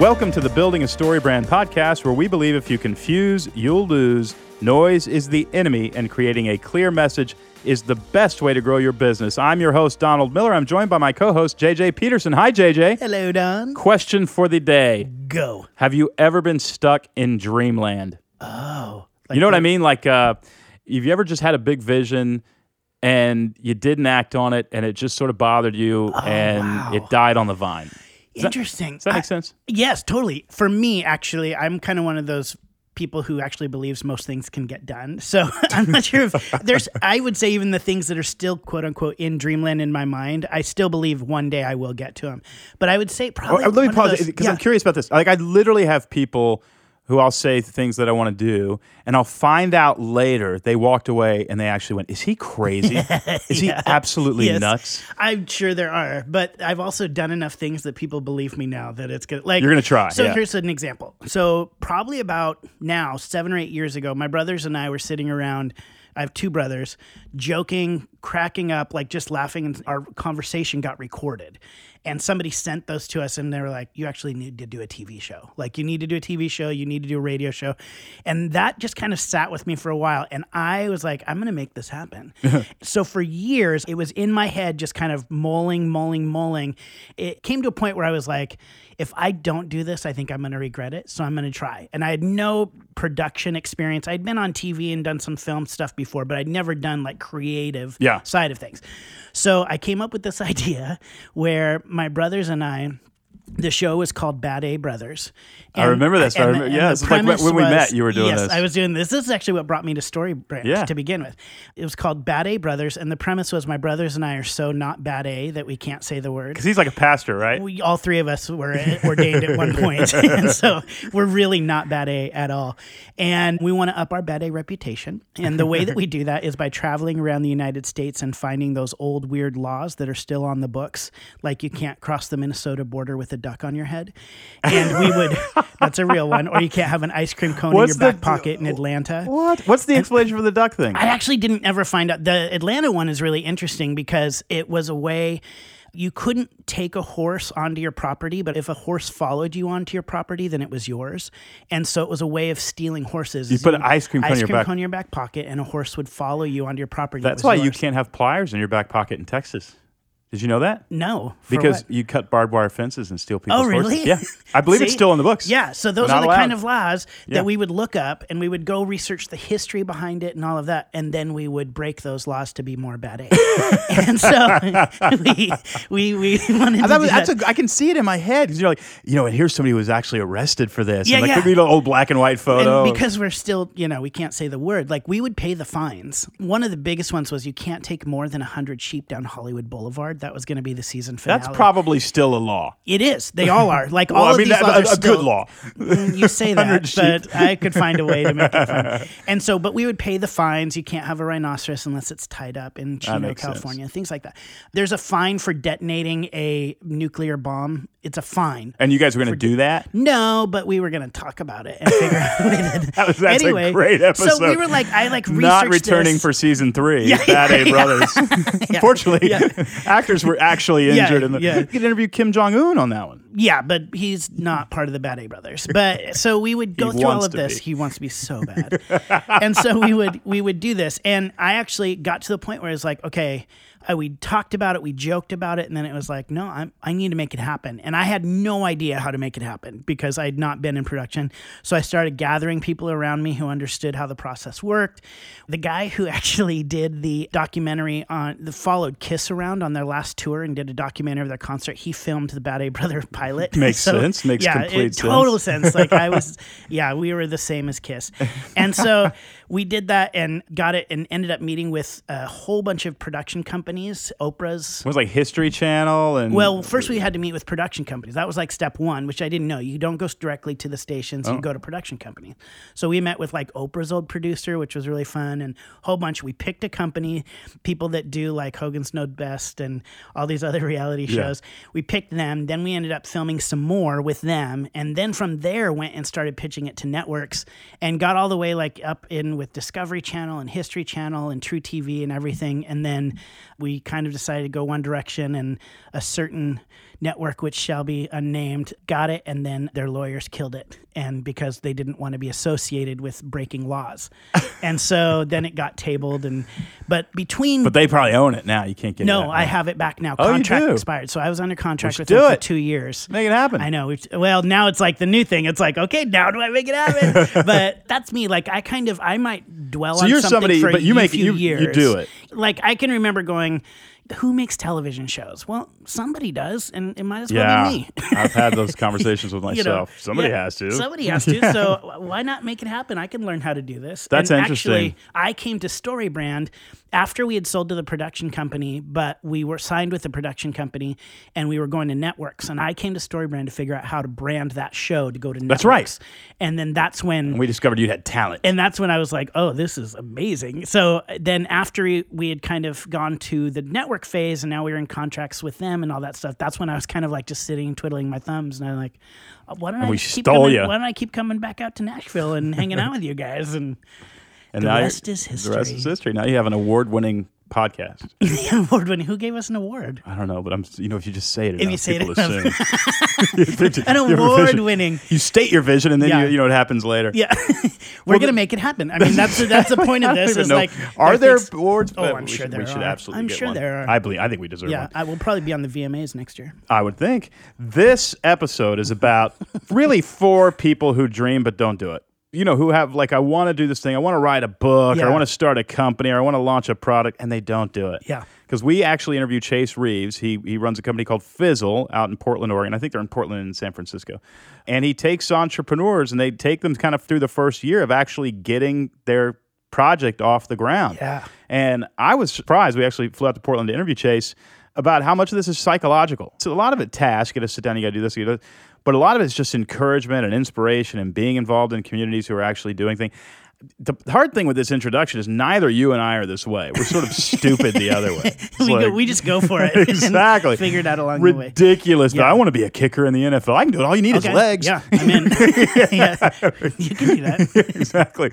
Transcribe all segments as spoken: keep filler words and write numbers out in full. Welcome to the Building a Story Brand podcast, where we believe if you confuse, you'll lose. Noise is the enemy, and creating a clear message is the best way to grow your business. I'm your host, Donald Miller. I'm joined by my co-host, J J Peterson. Hi, J J. Hello, Don. Question for the day. Go. Have you ever been stuck in dreamland? Oh. Like you know what I mean? Like, uh, have you ever just had a big vision and you didn't act on it, and it just sort of bothered you, oh, and wow. It died on the vine? Does Interesting. That, does that make I, sense? Yes, totally. For me, actually, I'm kind of one of those people who actually believes most things can get done. So I'm not sure if there's, I would say even the things that are still quote unquote in dreamland in my mind, I still believe one day I will get to them. But I would say probably. Or, let me pause because yeah. I'm curious about this. Like I literally have people who I'll say things that I want to do, and I'll find out later they walked away and they actually went, is he crazy? Is yeah. he absolutely yes. nuts? I'm sure there are, but I've also done enough things that people believe me now that it's going to, like... You're going to try, So yeah. here's an example. So probably about now, seven or eight years ago, my brothers and I were sitting around... I have two brothers, joking, cracking up, like just laughing, and our conversation got recorded. And somebody sent those to us, and they were like, you actually need to do a T V show. Like, you need to do a T V show, you need to do a radio show. And that just kind of sat with me for a while, and I was like, I'm going to make this happen. So for years, it was in my head just kind of mulling, mulling, mulling. It came to a point where I was like, if I don't do this, I think I'm going to regret it, so I'm going to try. And I had no production experience. I'd been on T V and done some film stuff before. Before, but I'd never done like creative yeah. side of things. So I came up with this idea where my brothers and I, the show was called Bad A Brothers. And, I remember this. And, I remember, yeah, it's like when we was, met, you were doing yes, this. Yes, I was doing this. This is actually what brought me to Story Brand yeah. to begin with. It was called Bad A Brothers, and the premise was my brothers and I are so not Bad A that we can't say the word. Because he's like a pastor, right? We, all three of us were ordained at one point, and so we're really not Bad A at all. And we want to up our Bad A reputation, and the way that we do that is by traveling around the United States and finding those old weird laws that are still on the books, like you can't cross the Minnesota border with a duck on your head, and we would... That's a real one. Or you can't have an ice cream cone What's in your back the, pocket in Atlanta. What? What's the explanation and, for the duck thing? I actually didn't ever find out. The Atlanta one is really interesting because it was a way... You couldn't take a horse onto your property, but if a horse followed you onto your property, then it was yours. And so it was a way of stealing horses. You put an ice cream cone in your back. Cone your back pocket, and a horse would follow you onto your property. That's why yours. You can't have pliers in your back pocket in Texas. Did you know that? No. Because what? You cut barbed wire fences and steal people's horses. Oh, really? Horses. Yeah. I believe it's still in the books. Yeah. So those Not are the allowed. Kind of laws yeah. that we would look up, and we would go research the history behind it and all of that, and then we would break those laws to be more bad A. And so we we we wanted to do was, that. That's a, I can see it in my head because you're like, you know, and here's somebody who was actually arrested for this. Yeah, and like, yeah. Could be an old black and white photo. And because we're still, you know, we can't say the word. Like, we would pay the fines. One of the biggest ones was you can't take more than one hundred sheep down Hollywood Boulevard. That was going to be the season finale. That's probably still a law. It is. They all are. Like well, all I of mean, these that, laws a, a are still, good law. You say that, but I could find a way to make it fun. And so, but we would pay the fines. You can't have a rhinoceros unless it's tied up in Chino, California, sense. Things like that. There's a fine for detonating a nuclear bomb. It's a fine. And you guys were going to do that? No, but we we were going to talk about it and figure out what we did. That was, that's anyway, a great episode. So we were like, I like researched Not returning this. For season three. Yeah, Bad A yeah, Brothers. Yeah. Unfortunately, yeah. actors were actually injured. Yeah, in the, yeah. You could interview Kim Jong-un on that one. Yeah, but he's not part of the Bad A Brothers. But so we would go through all of this. Be. He wants to be so bad. And so we would we would do this. And I actually got to the point where I was like, okay, I, we talked about it, we joked about it, and then it was like, no, I'm, I need to make it happen. And I had no idea how to make it happen because I had not been in production. So I started gathering people around me who understood how the process worked. The guy who actually did the documentary on the followed Kiss around on their last tour and did a documentary of their concert, he filmed the Bad A Brother pilot. Makes so, sense. Makes yeah, complete sense. Total sense. Like I was, yeah, we were the same as Kiss. And so we did that and got it and ended up meeting with a whole bunch of production companies. Oprah's. It was like History Channel. and Well, first we had to meet with production companies. That was like step one, which I didn't know. You don't go directly to the stations. Oh. You go to production companies. So we met with like Oprah's old producer, which was really fun, and a whole bunch. We picked a company, people that do like Hogan's Knows Best and all these other reality shows. Yeah. We picked them. Then we ended up filming some more with them. And then from there went and started pitching it to networks and got all the way like up in with Discovery Channel and History Channel and True T V and everything. And then we kind of decided to go one direction, and a certain network, which shall be unnamed, got it, and then their lawyers killed it, and because they didn't want to be associated with breaking laws. And so then it got tabled, and but between... But they probably own it now. You can't get no, it. No, I have it back now. Oh, contract you do? Expired. So I was under contract Let's with them it. for two years. Make it happen. I know. Well, now it's like the new thing. It's like, okay, now do I make it happen? But that's me. Like, I kind of, I might dwell so on you're something somebody, for but you a make, few you, years. You do it. Like, I can remember going... Who makes television shows? Well, somebody does, and it might as well yeah, be me. I've had those conversations with myself. You know, somebody yeah, has to. Somebody has to, yeah. So why not make it happen? I can learn how to do this. That's and interesting. Actually, I came to Story Brand after we had sold to the production company, but we were signed with the production company, and we were going to networks, and I came to Story Brand to figure out how to brand that show to go to networks. That's right. And then that's when... And we discovered you had talent. And that's when I was like, oh, this is amazing. So then after we had kind of gone to the network phase, and now we were in contracts with them and all that stuff. That's when I was kind of like just sitting, twiddling my thumbs, and I'm like, "Why don't I keep coming, why don't I keep coming back out to Nashville and hanging out with you guys?" And, and the rest is history. The rest is history. Now you have an award-winning podcast. Award-winning. Who gave us an award? I don't know, but I'm. You know, if you just say it, if enough, you say people it, assume. An award-winning. You state your vision, and then yeah. you, you know it happens later. Yeah, we're well, gonna make it happen. I mean, that's that's the point of this. Is know. like, are there things, awards? Oh, I'm we sure should, there we are. Should absolutely. I'm get sure one. there are. I believe. I think we deserve. Yeah, one. I will probably be on the V M As next year. I would think this episode is about really for people who dream but don't do it. You know, who have like, I want to do this thing. I want to write a book, yeah. or I want to start a company, or I want to launch a product, and they don't do it. Yeah. Because we actually interviewed Chase Reeves. He he runs a company called Fizzle out in Portland, Oregon. I think they're in Portland and San Francisco. And he takes entrepreneurs, and they take them kind of through the first year of actually getting their project off the ground. Yeah. And I was surprised. We actually flew out to Portland to interview Chase about how much of this is psychological. So a lot of it tasks. You got to sit down, you got to do this, you got to do this. But a lot of it's just encouragement and inspiration and being involved in communities who are actually doing things. The hard thing with this introduction is neither you and I are this way. We're sort of stupid the other way. We, like, go, we just go for it. Exactly. Figured out along Ridiculous, the way. Ridiculous. Yeah. I want to be a kicker in the N F L. I can do it. All you need okay. is legs. Yeah, I'm in. yeah. You can do that. Exactly.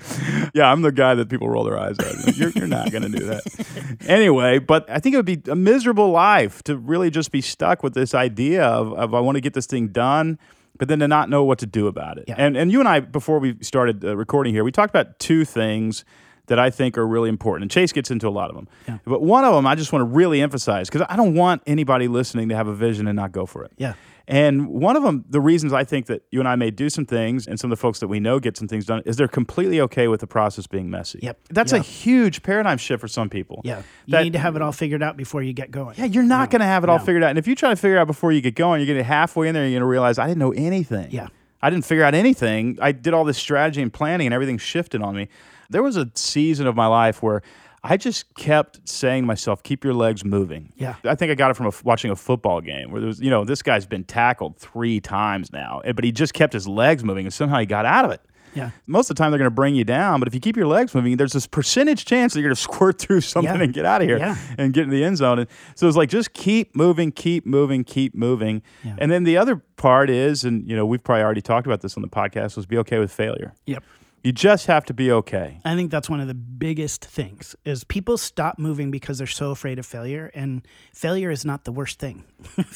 Yeah, I'm the guy that people roll their eyes at. You're, you're not going to do that. Anyway, but I think it would be a miserable life to really just be stuck with this idea of, of I want to get this thing done, but then to not know what to do about it. Yeah. And and you and I, before we started uh, recording here, we talked about two things that I think are really important. And Chase gets into a lot of them. Yeah. But one of them I just want to really emphasize, because I don't want anybody listening to have a vision and not go for it. Yeah. And one of them, the reasons I think that you and I may do some things, and some of the folks that we know get some things done, is they're completely okay with the process being messy. Yep. That's yeah. a huge paradigm shift for some people. Yeah. You that, need to have it all figured out before you get going. Yeah, you're not no. going to have it no. all figured out. And if you try to figure out before you get going, you're going to get halfway in there, and you're going to realize, I didn't know anything. Yeah. I didn't figure out anything. I did all this strategy and planning, and everything shifted on me. There was a season of my life where I just kept saying to myself, keep your legs moving. Yeah. I think I got it from a, watching a football game where there was, you know, this guy's been tackled three times now, but he just kept his legs moving, and somehow he got out of it. Yeah. Most of the time they're going to bring you down, but if you keep your legs moving, there's this percentage chance that you're going to squirt through something yeah. and get out of here yeah. and get in the end zone. And so it's like, just keep moving, keep moving, keep moving. Yeah. And then the other part is, and you know, we've probably already talked about this on the podcast, was be okay with failure. Yep. You just have to be okay. I think that's one of the biggest things is people stop moving because they're so afraid of failure, and failure is not the worst thing.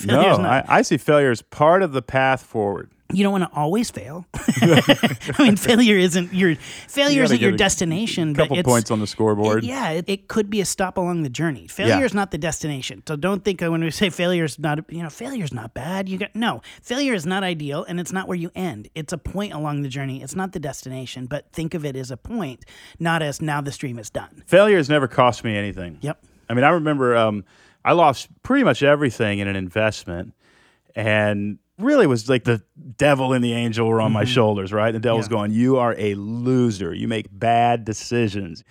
no, I, I see failure as part of the path forward. You don't want to always fail. I mean, failure isn't your failure you isn't your destination. A couple but it's, points on the scoreboard. It, yeah, it, it could be a stop along the journey. Failure yeah. is not the destination. So don't think when we say failure is not, you know, failure is not bad. You got no failure is not ideal, and it's not where you end. It's a point along the journey. It's not the destination, but think of it as a point, not as now the stream is done. Failure has never cost me anything. Yep. I mean, I remember um, I lost pretty much everything in an investment, and really was like the devil and the angel were on mm-hmm. my shoulders, right? The devil's yeah. going, you are a loser. You make bad decisions.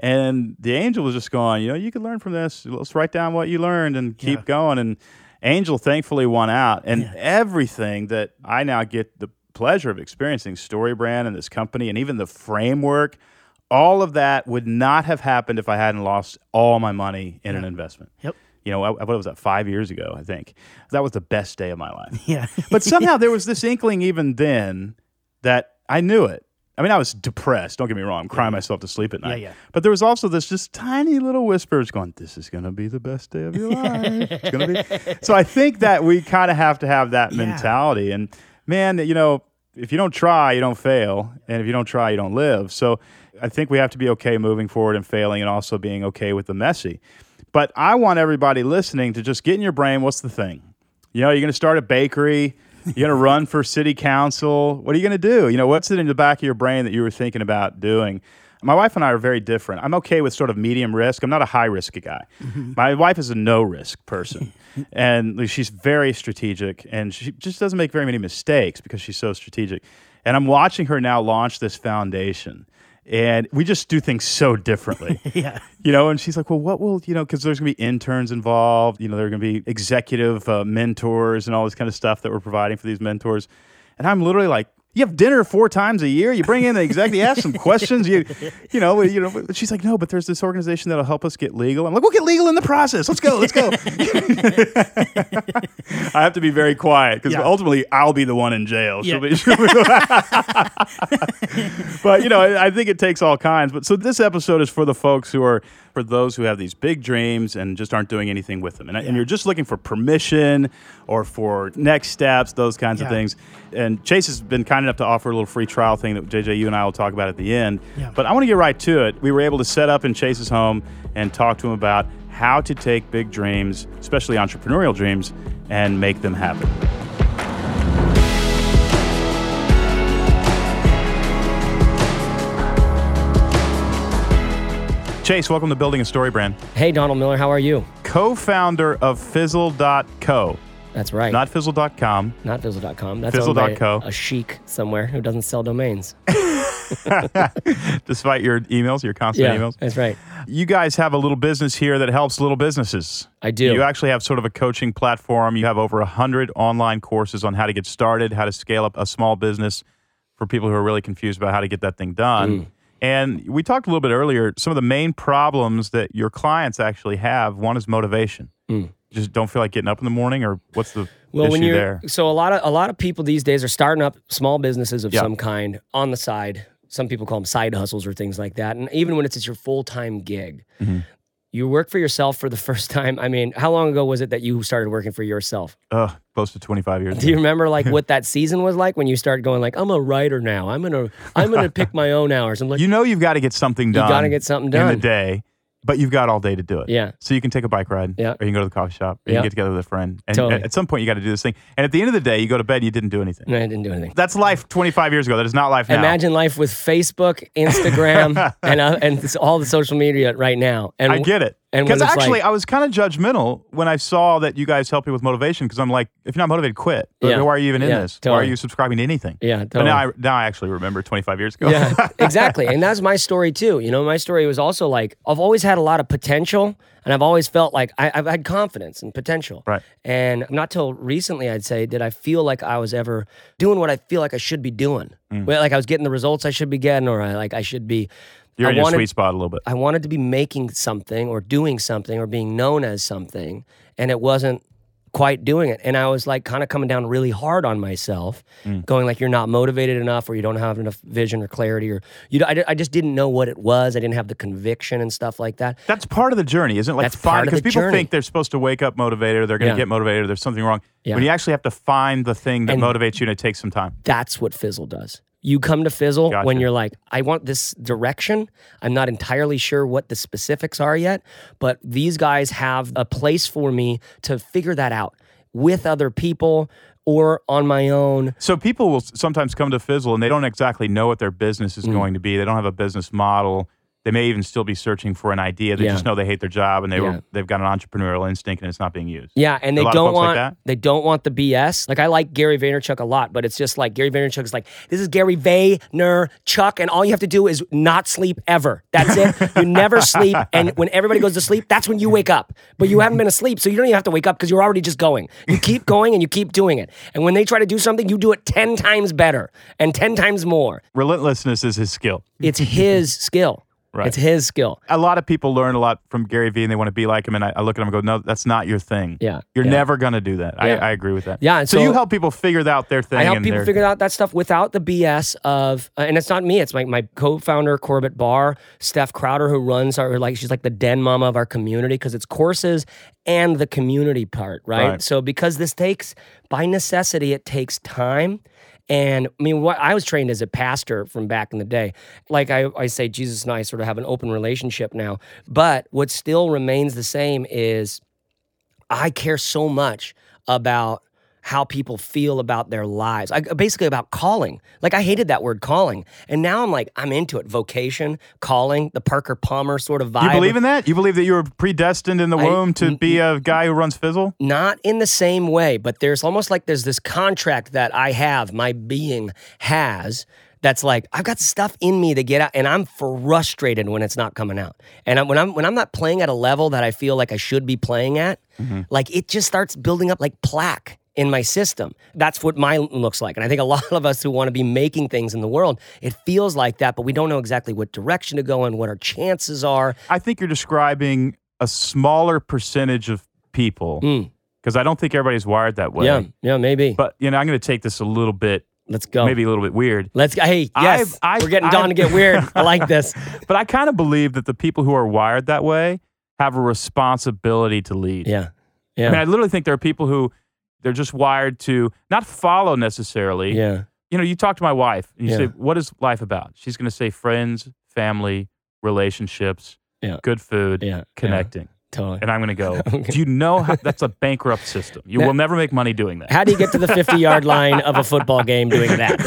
And the angel was just going, you know, you can learn from this. Let's write down what you learned and keep yeah. going. And angel thankfully won out. And yeah. everything that I now get the pleasure of experiencing, Story Brand and this company and even the framework, all of that would not have happened if I hadn't lost all my money in yeah. an investment. Yep. You know, what was that, five years ago, I think. That was the best day of my life. Yeah. But somehow there was this inkling even then that I knew it. I mean, I was depressed. Don't get me wrong. I'm crying yeah. myself to sleep at night. Yeah, yeah. But there was also this just tiny little whispers going, this is going to be the best day of your life. It's going to be. So I think that we kind of have to have that yeah. mentality. And man, you know, if you don't try, you don't fail. And if you don't try, you don't live. So I think we have to be okay moving forward and failing and also being okay with the messy. But I want everybody listening to just get in your brain, what's the thing? You know, you're going to start a bakery. You're going to run for city council. What are you going to do? You know, what's it in the back of your brain that you were thinking about doing? My wife and I are very different. I'm okay with sort of medium risk. I'm not a high-risk guy. Mm-hmm. My wife is a no-risk person, and she's very strategic, and she just doesn't make very many mistakes because she's so strategic. And I'm watching her now launch this foundation, and we just do things so differently. yeah. You know, and she's like, well, what will, you know, because there's going to be interns involved. You know, there are going to be executive uh, mentors and all this kind of stuff that we're providing for these mentors. And I'm literally like, you have dinner four times a year. You bring in the executive. You ask some questions. You, you know, you know. She's like, no, but there's this organization that'll help us get legal. I'm like, we'll get legal in the process. Let's go. Let's go. I have to be very quiet because yeah. ultimately I'll be the one in jail. Yeah. But you know, I think it takes all kinds. But so this episode is for the folks who are, for those who have these big dreams and just aren't doing anything with them, and, yeah. and you're just looking for permission or for next steps, those kinds yeah. of things. And Chase has been kind enough to offer a little free trial thing that J J, you and I will talk about at the end. Yeah. But I want to get right to it. We were able to set up in Chase's home and talk to him about how to take big dreams, especially entrepreneurial dreams, and make them happen. Chase, welcome to Building a Story Brand. Hey, Donald Miller, how are you? Co-founder of fizzle dot co. That's right. Not fizzle dot com. Not fizzle dot com. That's fizzle dot co. A chic somewhere who doesn't sell domains. Despite your emails, your constant yeah, emails. That's right. You guys have a little business here that helps little businesses. I do. You actually have sort of a coaching platform. You have over one hundred online courses on how to get started, how to scale up a small business for people who are really confused about how to get that thing done. Mm. And we talked a little bit earlier, some of the main problems that your clients actually have, one is motivation. Mm. Just don't feel like getting up in the morning, or what's the well, issue when you're, there? So a lot of a lot of people these days are starting up small businesses of yeah. some kind on the side. Some people call them side hustles or things like that. And even when it's, it's your full-time gig, mm-hmm. you work for yourself for the first time. I mean, how long ago was it that you started working for yourself? Uh, close to twenty-five years ago. Do you remember like what that season was like when you started going like, I'm a writer now. I'm gonna I'm gonna pick my own hours. I'm like, you know, you've got to get something done. You got to get something done in the day. But you've got all day to do it. Yeah. So you can take a bike ride, yeah. or you can go to the coffee shop, or yeah. you can get together with a friend. And totally. At some point, you got to do this thing. And at the end of the day, you go to bed and you didn't do anything. No, I didn't do anything. That's life twenty-five years ago. That is not life now. Imagine life with Facebook, Instagram, and uh, and all the social media right now. And I get it. Because actually, like, I was kind of judgmental when I saw that you guys helped me with motivation, because I'm like, if you're not motivated, quit. Yeah. Why are you even yeah, in this? Totally. Why are you subscribing to anything? Yeah, totally. But now I, now I actually remember twenty-five years ago. Yeah, exactly. And that's my story, too. You know, my story was also like, I've always had a lot of potential, and I've always felt like I, I've had confidence and potential. Right. And not till recently, I'd say, did I feel like I was ever doing what I feel like I should be doing. Mm. Like I was getting the results I should be getting, or I, like I should be... You're in your sweet spot a little bit. I wanted to be making something or doing something or being known as something, and it wasn't quite doing it. And I was like kind of coming down really hard on myself, mm. going like, you're not motivated enough, or you don't have enough vision or clarity, or you. I, I just didn't know what it was. I didn't have the conviction and stuff like that. That's part of the journey, isn't it? Like, that's fine, because people journey. think they're supposed to wake up motivated, or they're going to yeah. get motivated, or there's something wrong. Yeah. But you actually have to find the thing that and motivates you, and it takes some time. That's what Fizzle does. You come to Fizzle gotcha. when you're like, I want this direction. I'm not entirely sure what the specifics are yet, but these guys have a place for me to figure that out with other people or on my own. So people will sometimes come to Fizzle and they don't exactly know what their business is mm. going to be. They don't have a business model. They may even still be searching for an idea. They yeah. just know they hate their job, and they yeah. were, they've got an entrepreneurial instinct, and it's not being used. Yeah, and they don't want like they don't want the B S. Like, I like Gary Vaynerchuk a lot, but it's just like Gary Vaynerchuk is like, this is Gary Vaynerchuk, and all you have to do is not sleep ever. That's it. You never sleep, and when everybody goes to sleep, that's when you wake up. But you haven't been asleep, so you don't even have to wake up because you're already just going. You keep going, and you keep doing it. And when they try to do something, you do it ten times better and ten times more. Relentlessness is his skill. It's his skill. Right. It's his skill. A lot of people learn a lot from Gary Vee and they want to be like him. And I, I look at him and go, no, that's not your thing. Yeah. You're yeah. never going to do that. Yeah. I, I agree with that. Yeah. So, so you help people figure out their thing. I help and people their... figure out that stuff without the B S of, uh, and it's not me, it's my, my co-founder, Corbett Barr, Steph Crowder, who runs our, like, she's like the den mama of our community because it's courses and the community part, right? right? So because this takes, by necessity, it takes time. And I mean, what I was trained as a pastor from back in the day. Like I, I say, Jesus and I sort of have an open relationship now. But what still remains the same is I care so much about how people feel about their lives. I, basically about calling. Like I hated that word calling. And now I'm like, I'm into it. Vocation, calling, the Parker Palmer sort of vibe. You believe in that? You believe that you were predestined in the I, womb to n- be a guy who runs Fizzle? Not in the same way, but there's almost like there's this contract that I have, my being has, that's like, I've got stuff in me to get out, and I'm frustrated when it's not coming out. And I'm, when I'm when I'm not playing at a level that I feel like I should be playing at, mm-hmm. like it just starts building up like plaque in my system. That's what mine looks like. And I think a lot of us who want to be making things in the world, it feels like that, but we don't know exactly what direction to go in, what our chances are. I think you're describing a smaller percentage of people, because mm. I don't think everybody's wired that way. Yeah, yeah, maybe. But, you know, I'm going to take this a little bit. Let's go. Maybe a little bit weird. Let's go. Hey, yes, I've, I've, we're getting I've, Don to get weird. I like this. But I kind of believe that the people who are wired that way have a responsibility to lead. Yeah, yeah. I mean, I literally think there are people who, they're just wired to not follow necessarily. Yeah. You know, you talk to my wife and you yeah. say, what is life about? She's going to say friends, family, relationships, yeah. good food, yeah. connecting. Yeah. Totally. And I'm going to go, okay. Do you know how, that's a bankrupt system? You that, will never make money doing that. How do you get to the fifty-yard line of a football game doing that?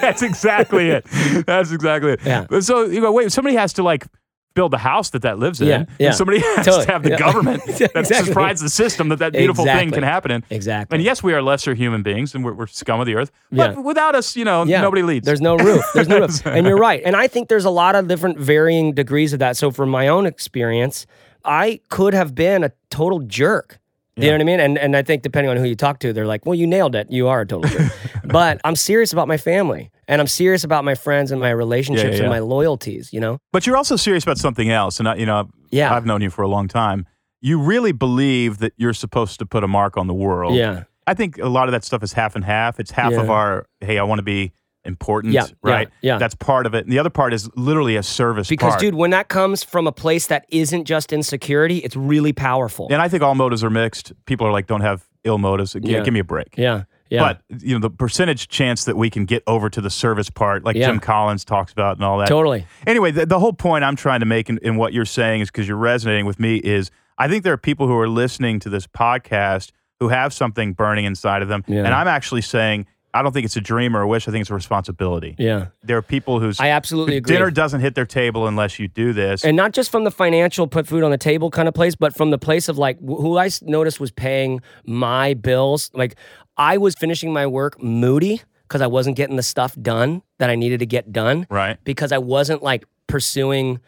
That's exactly it. That's exactly it. Yeah. So, you know, wait, somebody has to like build the house that that lives in. Yeah, yeah. Somebody has totally. to have the yeah. government that exactly. provides the system that that beautiful exactly. thing can happen in. Exactly. And yes, we are lesser human beings and we're, we're scum of the earth. But yeah. without us, you know, yeah. nobody leads. There's no roof. There's no roof. And you're right. And I think there's a lot of different varying degrees of that. So from my own experience, I could have been a total jerk. You yeah. know what I mean? And and I think depending on who you talk to, they're like, well, you nailed it. You are a total jerk. But I'm serious about my family. And I'm serious about my friends and my relationships yeah, yeah, yeah. and my loyalties, you know? But you're also serious about something else. And, I, you know, yeah. I've known you for a long time. You really believe that you're supposed to put a mark on the world. Yeah. I think a lot of that stuff is half and half. It's half yeah. of our, hey, I want to be important, yeah, right? Yeah, yeah. That's part of it. And the other part is literally a service because, part. Because, dude, when that comes from a place that isn't just insecurity, it's really powerful. And I think all motives are mixed. People are like, don't have ill motives. Give, yeah. give me a break. Yeah. Yeah. But, you know, the percentage chance that we can get over to the service part, like yeah. Jim Collins talks about and all that. Totally. Anyway, the, the whole point I'm trying to make in, in what you're saying is because you're resonating with me is I think there are people who are listening to this podcast who have something burning inside of them. Yeah. And I'm actually saying I don't think it's a dream or a wish. I think it's a responsibility. Yeah. There are people whose I absolutely agree. Dinner doesn't hit their table unless you do this. And not just from the financial put food on the table kind of place, but from the place of like who I noticed was paying my bills. Like I was finishing my work moody because I wasn't getting the stuff done that I needed to get done. Right. Because I wasn't like pursuing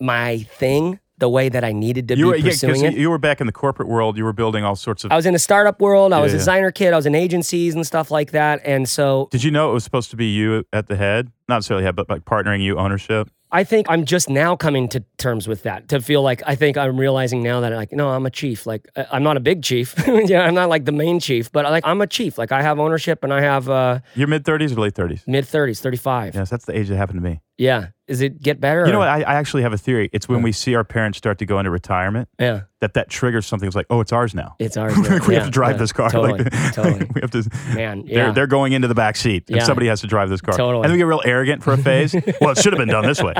my thing the way that I needed to you be were, pursuing yeah, it. You were back in the corporate world. You were building all sorts of... I was in a startup world. I yeah, was a designer kid. I was in agencies and stuff like that. And so... Did you know it was supposed to be you at the head? Not necessarily head, but like partnering you ownership? I think I'm just now coming to terms with that, to feel like, I think I'm realizing now that like, no, I'm a chief. Like, I'm not a big chief. Yeah, I'm not like the main chief, but like I'm a chief. Like I have ownership and I have... Uh, You're mid-thirties or late thirties? Mid-thirties, thirty-five. Yes, that's the age that happened to me. Yeah. Does it get better? You know or? What? I, I actually have a theory. It's when yeah. we see our parents start to go into retirement. Yeah. That that triggers something. It's like, oh, it's ours now. It's ours. Now. we yeah, have to drive yeah, this car. Totally. Like, totally. We have to. Man, yeah. They're, they're going into the back seat. Yeah. And somebody has to drive this car. Totally. And we get real arrogant for a phase. Well, it should have been done this way.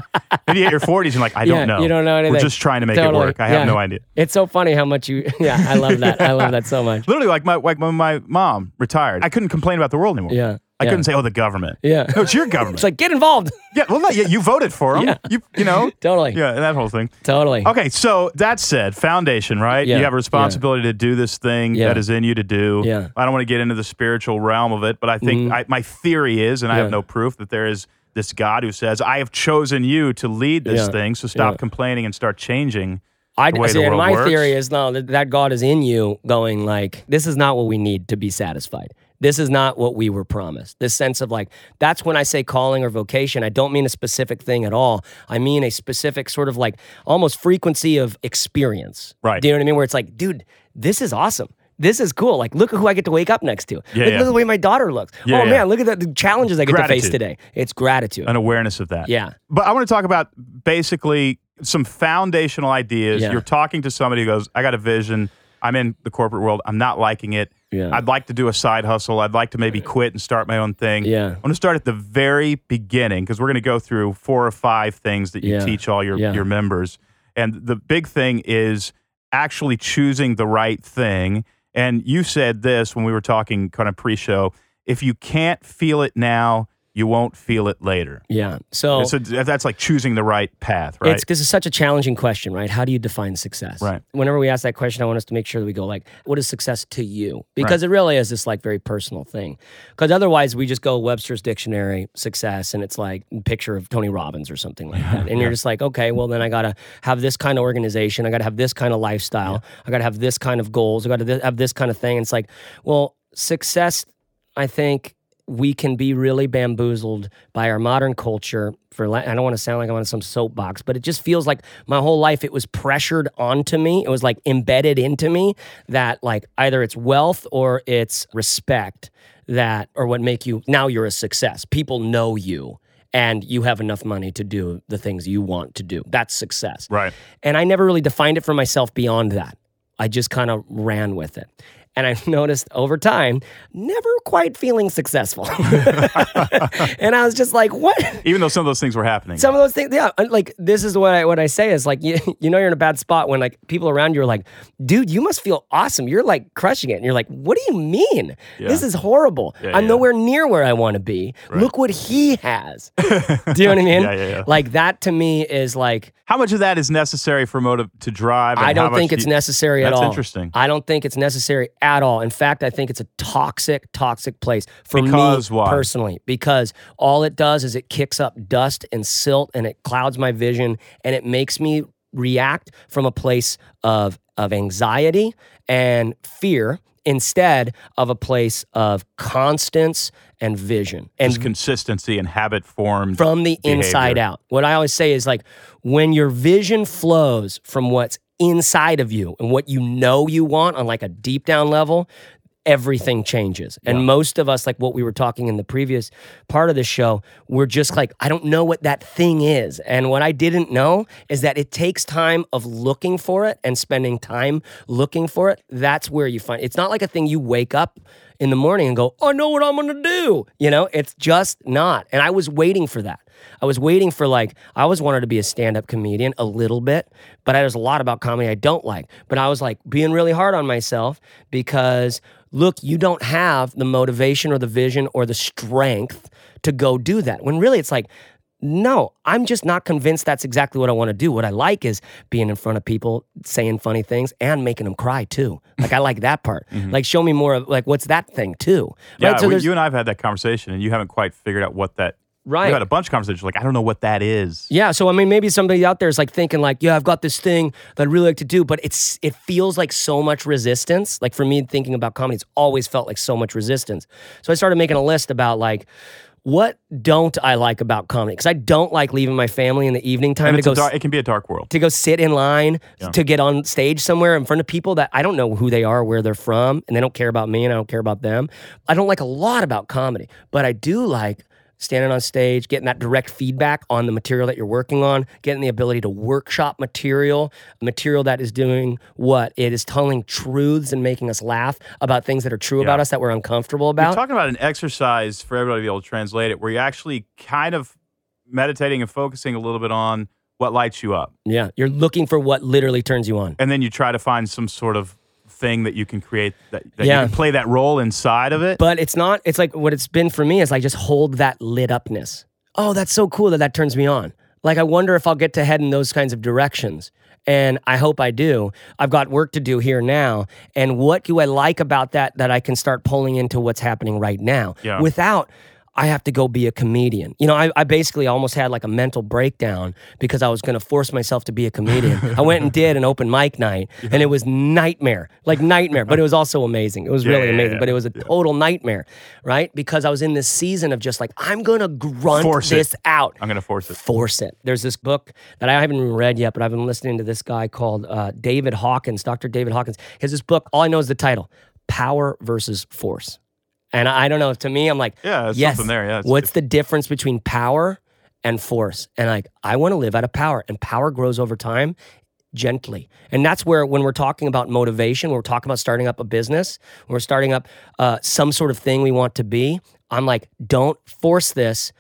Then you hit your forties and like, I yeah, don't know. You don't know anything. We're just trying to make totally. It work. I yeah. have no idea. It's so funny how much you. Yeah, I love that. I love that so much. Literally, like my like when my mom retired, I couldn't complain about the world anymore. Yeah. I yeah. couldn't say, oh, the government. Yeah. No, it's your government. It's like, get involved. Yeah, well, not, yeah, you voted for them. Yeah. You, you know? Totally. Yeah, that whole thing. Totally. Okay, so that said, foundation, right? Yeah. You have a responsibility yeah. to do this thing yeah. that is in you to do. Yeah. I don't want to get into the spiritual realm of it, but I think mm. I, my theory is, and yeah. I have no proof, that there is this God who says, I have chosen you to lead this yeah. thing, so stop yeah. complaining and start changing. I the way see, the world my works. Theory is, no, that God is in you going like, this is not what we need to be satisfied. This is not what we were promised. This sense of like, that's when I say calling or vocation, I don't mean a specific thing at all. I mean a specific sort of like almost frequency of experience. Right. Do you know what I mean? Where it's like, dude, this is awesome. This is cool. Like, look at who I get to wake up next to. Yeah, like, yeah. Look at the way my daughter looks. Yeah, oh, yeah. man, look at the, the challenges I get gratitude. to face today. It's gratitude. An awareness of that. Yeah. But I want to talk about basically some foundational ideas. Yeah. You're talking to somebody who goes, I got a vision. I'm in the corporate world. I'm not liking it. Yeah. I'd like to do a side hustle. I'd like to maybe quit and start my own thing. Yeah. I'm going to start at the very beginning because we're going to go through four or five things that you yeah. teach all your, yeah. your members. And the big thing is actually choosing the right thing. And you said this when we were talking kind of pre-show, if you can't feel it now, you won't feel it later. Yeah. So, so that's like choosing the right path, right? It's because it's such a challenging question, right? How do you define success? Right. Whenever we ask that question, I want us to make sure that we go like, what is success to you? Because right. it really is this like very personal thing. Because otherwise we just go Webster's Dictionary, success, and it's like a picture of Tony Robbins or something like that. And yeah. you're just like, okay, well then I got to have this kind of organization. I got to have this kind of lifestyle. Yeah. I got to have this kind of goals. I got to have this kind of thing. And it's like, well, success, I think, we can be really bamboozled by our modern culture. For I don't want to sound like I'm on some soapbox, but it just feels like my whole life it was pressured onto me. It was like embedded into me that like either it's wealth or it's respect that or what make you now you're a success. People know you and you have enough money to do the things you want to do. That's success. Right. And I never really defined it for myself beyond that. I just kind of ran with it. And I've noticed over time, never quite feeling successful. And I was just like, what? Even though some of those things were happening. Some of those things, yeah. Like, this is what I what I say is like, you, you know you're in a bad spot when like people around you are like, dude, you must feel awesome. You're like crushing it. And you're like, what do you mean? Yeah. This is horrible. Yeah, I'm yeah. nowhere near where I want to be. Right. Look what he has. Do you know what I mean? Yeah, yeah, yeah. Like that to me is like. How much of that is necessary for motive to drive? And I don't think it's you, necessary at all. That's interesting. I don't think it's necessary at all. In fact, I think it's a toxic, toxic place for because me why? personally, because all it does is it kicks up dust and silt and it clouds my vision and it makes me react from a place of, of anxiety and fear instead of a place of constance and vision and just consistency and habit formed from the behavior. Inside out. What I always say is like when your vision flows from what's inside of you and what you know you want on like a deep down level, everything changes. And yeah. most of us, like what we were talking in the previous part of the show, we're just like, I don't know what that thing is. And what I didn't know is that it takes time of looking for it and spending time looking for it. That's where you find, it's not like a thing you wake up in the morning and go, I know what I'm gonna do. You know, it's just not. And I was waiting for that. I was waiting for like, I always wanted to be a stand-up comedian a little bit, but there's a lot about comedy I don't like. But I was like being really hard on myself because look, you don't have the motivation or the vision or the strength to go do that. When really it's like, no, I'm just not convinced that's exactly what I want to do. What I like is being in front of people, saying funny things, and making them cry, too. Like, I like that part. Mm-hmm. Like, show me more of, like, what's that thing, too? Yeah, right? So we, you and I have had that conversation, and you haven't quite figured out what that... Right. We've had a bunch of conversations, like, I don't know what that is. Yeah, so, I mean, maybe somebody out there is, like, thinking, like, yeah, I've got this thing that I really like to do, but it's it feels like so much resistance. Like, for me, thinking about comedy, it's always felt like so much resistance. So I started making a list about, like... what don't I like about comedy? Because I don't like leaving my family in the evening time to go. Dark, it can be a dark world. To go sit in line, yeah. to get on stage somewhere in front of people that I don't know who they are, where they're from, and they don't care about me, and I don't care about them. I don't like a lot about comedy, but I do like standing on stage, getting that direct feedback on the material that you're working on, getting the ability to workshop material, material that is doing what? It is telling truths and making us laugh about things that are true yeah. about us that we're uncomfortable about. You're talking about an exercise for everybody to be able to translate it where you're actually kind of meditating and focusing a little bit on what lights you up. Yeah, you're looking for what literally turns you on. And then you try to find some sort of thing that you can create that, that yeah. you can play that role inside of it. But it's not, it's like what it's been for me is like just hold that lit upness. Oh, that's so cool that that turns me on. Like I wonder if I'll get to head in those kinds of directions. And I hope I do. I've got work to do here now. And what do I like about that that I can start pulling into what's happening right now yeah. without... I have to go be a comedian. You know, I, I basically almost had like a mental breakdown because I was going to force myself to be a comedian. I went and did an open mic night, yeah. and it was nightmare, like nightmare, but it was also amazing. It was yeah, really yeah, amazing, yeah. but it was a yeah. total nightmare, right? Because I was in this season of just like, I'm going to grunt force this it. out. I'm going to force it. Force it. There's this book that I haven't read yet, but I've been listening to this guy called uh, David Hawkins, Doctor David Hawkins. He has this book, all I know is the title, Power versus Force. And I don't know, to me, I'm like, yeah, yes, something there. Yeah, what's the difference between power and force? And like, I want to live out of power, and power grows over time gently. And that's where, when we're talking about motivation, when we're talking about starting up a business, when we're starting up uh, some sort of thing we want to be, I'm like, don't force this.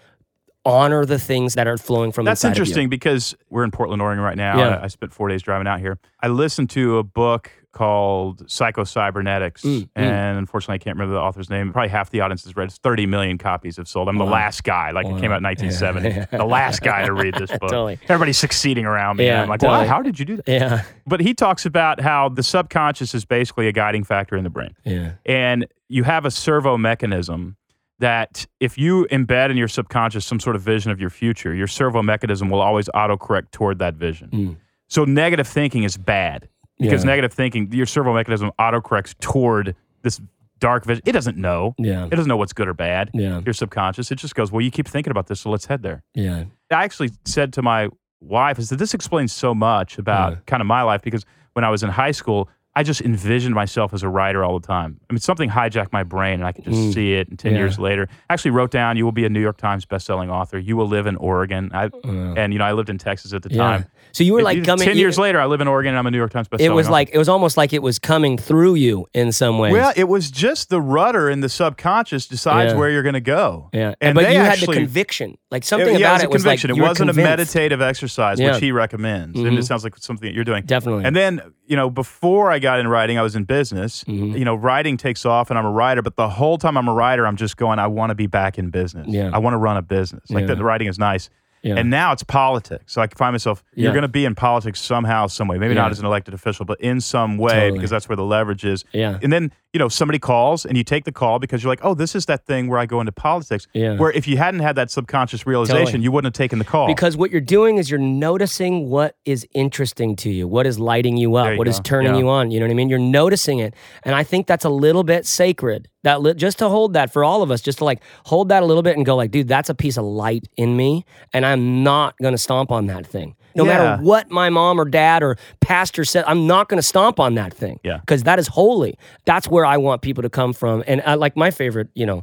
Honor the things that are flowing from That's inside of you. That's interesting because we're in Portland, Oregon right now. Yeah. I spent four days driving out here. I listened to a book called Psycho-Cybernetics. Mm, and mm. unfortunately, I can't remember the author's name. Probably half the audience has read it. It's thirty million copies have sold. I'm wow. the last guy. Like wow. It came out in nineteen seventy. Yeah. The last guy to read this book. Totally. Everybody's succeeding around me. Yeah, I'm like, totally. wow, how did you do that? Yeah. But he talks about how the subconscious is basically a guiding factor in the brain. Yeah. And you have a servo mechanism that if you embed in your subconscious some sort of vision of your future, your servo mechanism will always autocorrect toward that vision. Mm. So negative thinking is bad because yeah. negative thinking, your servo mechanism autocorrects toward this dark vision. It doesn't know. Yeah. It doesn't know what's good or bad. Yeah. Your subconscious, it just goes, well, you keep thinking about this, so let's head there. Yeah. I actually said to my wife, I said, this explains so much about yeah. kind of my life, because when I was in high school, I just envisioned myself as a writer all the time. I mean, something hijacked my brain and I could just mm. see it. And ten yeah. years later, I actually wrote down, you will be a New York Times bestselling author. You will live in Oregon. I, mm. And, you know, I lived in Texas at the yeah. time. So you were like, it, coming, ten you, years later, I live in Oregon and I'm a New York Times bestselling author. It was like, author. It was almost like it was coming through you in some ways. Well, it was just the rudder in the subconscious decides yeah. where you're going to go. Yeah. And, and But you actually, had the conviction. Like something it, yeah, about it was, it was like, you it wasn't convinced. A meditative exercise, yeah. which he recommends. Mm-hmm. And it sounds like something that you're doing. Definitely. And then, you know, before I got in writing, I was in business. Mm-hmm. You know, writing takes off and I'm a writer, but the whole time I'm a writer, I'm just going, I want to be back in business. Yeah. I want to run a business. Like yeah. the writing is nice. Yeah. And now it's politics. So I can find myself, yeah. you're going to be in politics somehow, some way. Maybe yeah. not as an elected official, but in some way, totally. Because that's where the leverage is. Yeah. And then, you know, somebody calls and you take the call because you're like, oh, this is that thing where I go into politics. Yeah. Where if you hadn't had that subconscious realization, totally. You wouldn't have taken the call. Because what you're doing is you're noticing what is interesting to you, what is lighting you up, you what go. Is turning yeah. you on. You know what I mean? You're noticing it. And I think that's a little bit sacred. That li- just to hold that for all of us, just to like hold that a little bit and go like, dude, that's a piece of light in me, and I'm not going to stomp on that thing. No yeah. matter what my mom or dad or pastor said, I'm not going to stomp on that thing. Yeah. Because that is holy. That's where I want people to come from. And I, like my favorite, you know,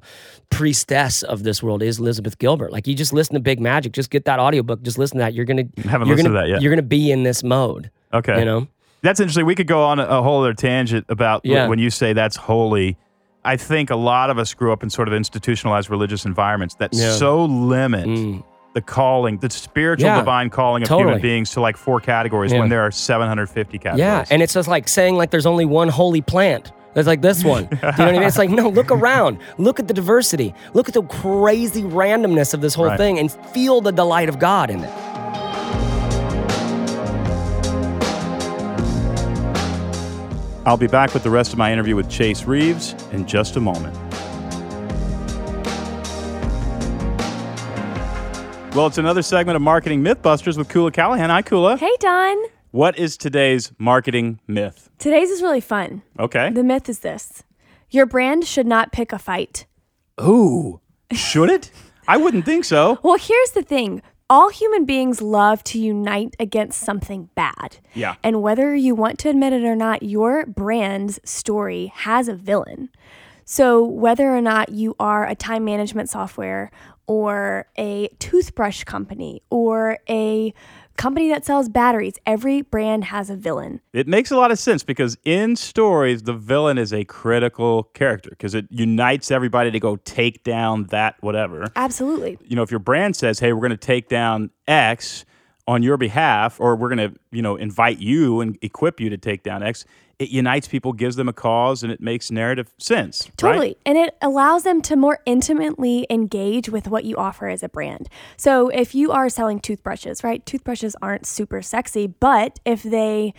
priestess of this world is Elizabeth Gilbert. Like you just listen to Big Magic, just get that audiobook, just listen to that. You're going to haven't listened gonna, to that yet. You're going to be in this mode. Okay. You know, that's interesting. We could go on a, a whole other tangent about yeah. when you say that's holy. I think a lot of us grew up in sort of institutionalized religious environments that yeah. so limit mm. the calling, the spiritual yeah, divine calling of totally. Human beings to like four categories yeah. when there are seven hundred fifty categories. Yeah, and it's just like saying like there's only one holy plant. It's like this one. Do you know what I mean? It's like, no, look around. Look at the diversity. Look at the crazy randomness of this whole right. thing and feel the delight of God in it. I'll be back with the rest of my interview with Chase Reeves in just a moment. Well, it's another segment of Marketing Mythbusters with Kula Callahan. Hi, Kula. Hey, Don. What is today's marketing myth? Today's is really fun. Okay. The myth is this. Your brand should not pick a fight. Ooh. Should it? I wouldn't think so. Well, here's the thing. All human beings love to unite against something bad. Yeah. And whether you want to admit it or not, your brand's story has a villain. So whether or not you are a time management software or a toothbrush company or a company that sells batteries, every brand has a villain. It makes a lot of sense because in stories, the villain is a critical character because it unites everybody to go take down that whatever. Absolutely. You know, if your brand says, hey, we're going to take down X on your behalf, or we're going to, you know, invite you and equip you to take down X, it unites people, gives them a cause, and it makes narrative sense. Totally. Right? And it allows them to more intimately engage with what you offer as a brand. So if you are selling toothbrushes, right? Toothbrushes aren't super sexy, but if they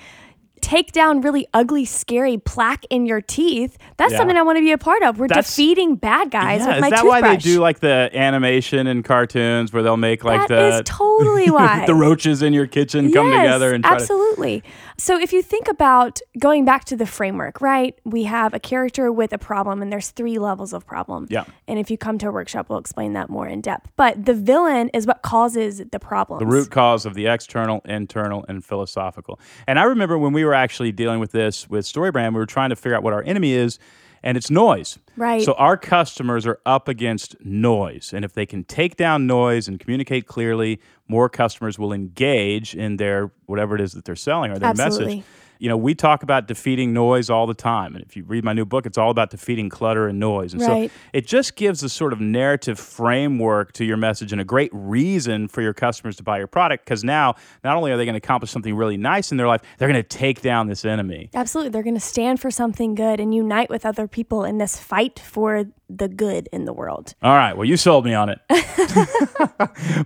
take down really ugly, scary plaque in your teeth. That's yeah. something I want to be a part of. We're That's, defeating bad guys yeah, with my toothbrush. Is that toothbrush. why they do like the animation and cartoons where they'll make like that the... That is totally why. The roaches in your kitchen yes, come together and try absolutely. To... So if you think about going back to the framework, right? We have a character with a problem and there's three levels of problem. Yeah. And if you come to a workshop, we'll explain that more in depth. But the villain is what causes the problems. The root cause of the external, internal, and philosophical. And I remember when we were actually dealing with this with StoryBrand, we were trying to figure out what our enemy is, and it's noise. Right. So our customers are up against noise. And if they can take down noise and communicate clearly, more customers will engage in their whatever it is that they're selling or their Absolutely. Message. You know, we talk about defeating noise all the time. And if you read my new book, it's all about defeating clutter and noise. And right. so it just gives a sort of narrative framework to your message and a great reason for your customers to buy your product. Because now, not only are they going to accomplish something really nice in their life, they're going to take down this enemy. Absolutely. They're going to stand for something good and unite with other people in this fight for the good in the world. All right. Well, you sold me on it.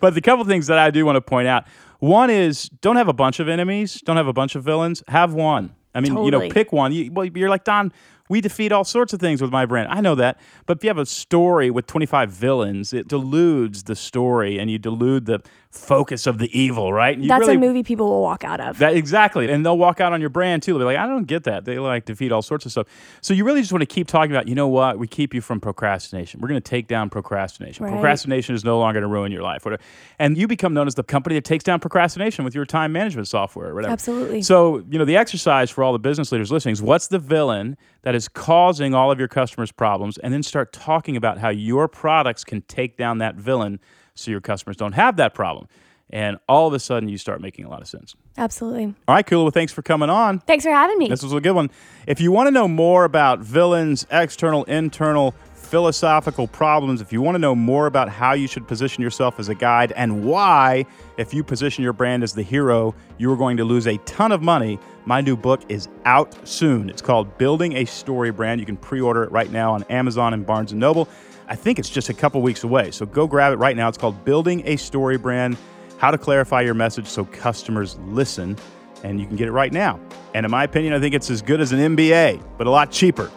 But the couple things that I do want to point out. One is don't have a bunch of enemies, don't have a bunch of villains, have one. I mean, totally. You know, pick one. You, well, you're like, Don, we defeat all sorts of things with my brand. I know that. But if you have a story with twenty-five villains, it deludes the story and you delude the focus of the evil, right? You That's really, a movie people will walk out of. That, exactly. And they'll walk out on your brand too. They'll be like, I don't get that. They like defeat all sorts of stuff. So you really just want to keep talking about, you know what? We keep you from procrastination. We're going to take down procrastination. Right. Procrastination is no longer going to ruin your life. Whatever. And you become known as the company that takes down procrastination with your time management software or whatever. Absolutely. So, you know, the exercise for all the business leaders listening is what's the villain that is causing all of your customers' problems, and then start talking about how your products can take down that villain so your customers don't have that problem. And all of a sudden, you start making a lot of sense. Absolutely. All right, Kula, well, thanks for coming on. Thanks for having me. This was a good one. If you want to know more about villains, external, internal, philosophical problems, if you want to know more about how you should position yourself as a guide and why, if you position your brand as the hero, you are going to lose a ton of money, my new book is out soon. It's called Building a Story Brand. You can pre-order it right now on Amazon and Barnes and Noble. I think it's just a couple weeks away, so go grab it right now. It's called Building a Story Brand, How to Clarify Your Message So Customers Listen, and you can get it right now. And in my opinion, I think it's as good as an M B A, but a lot cheaper,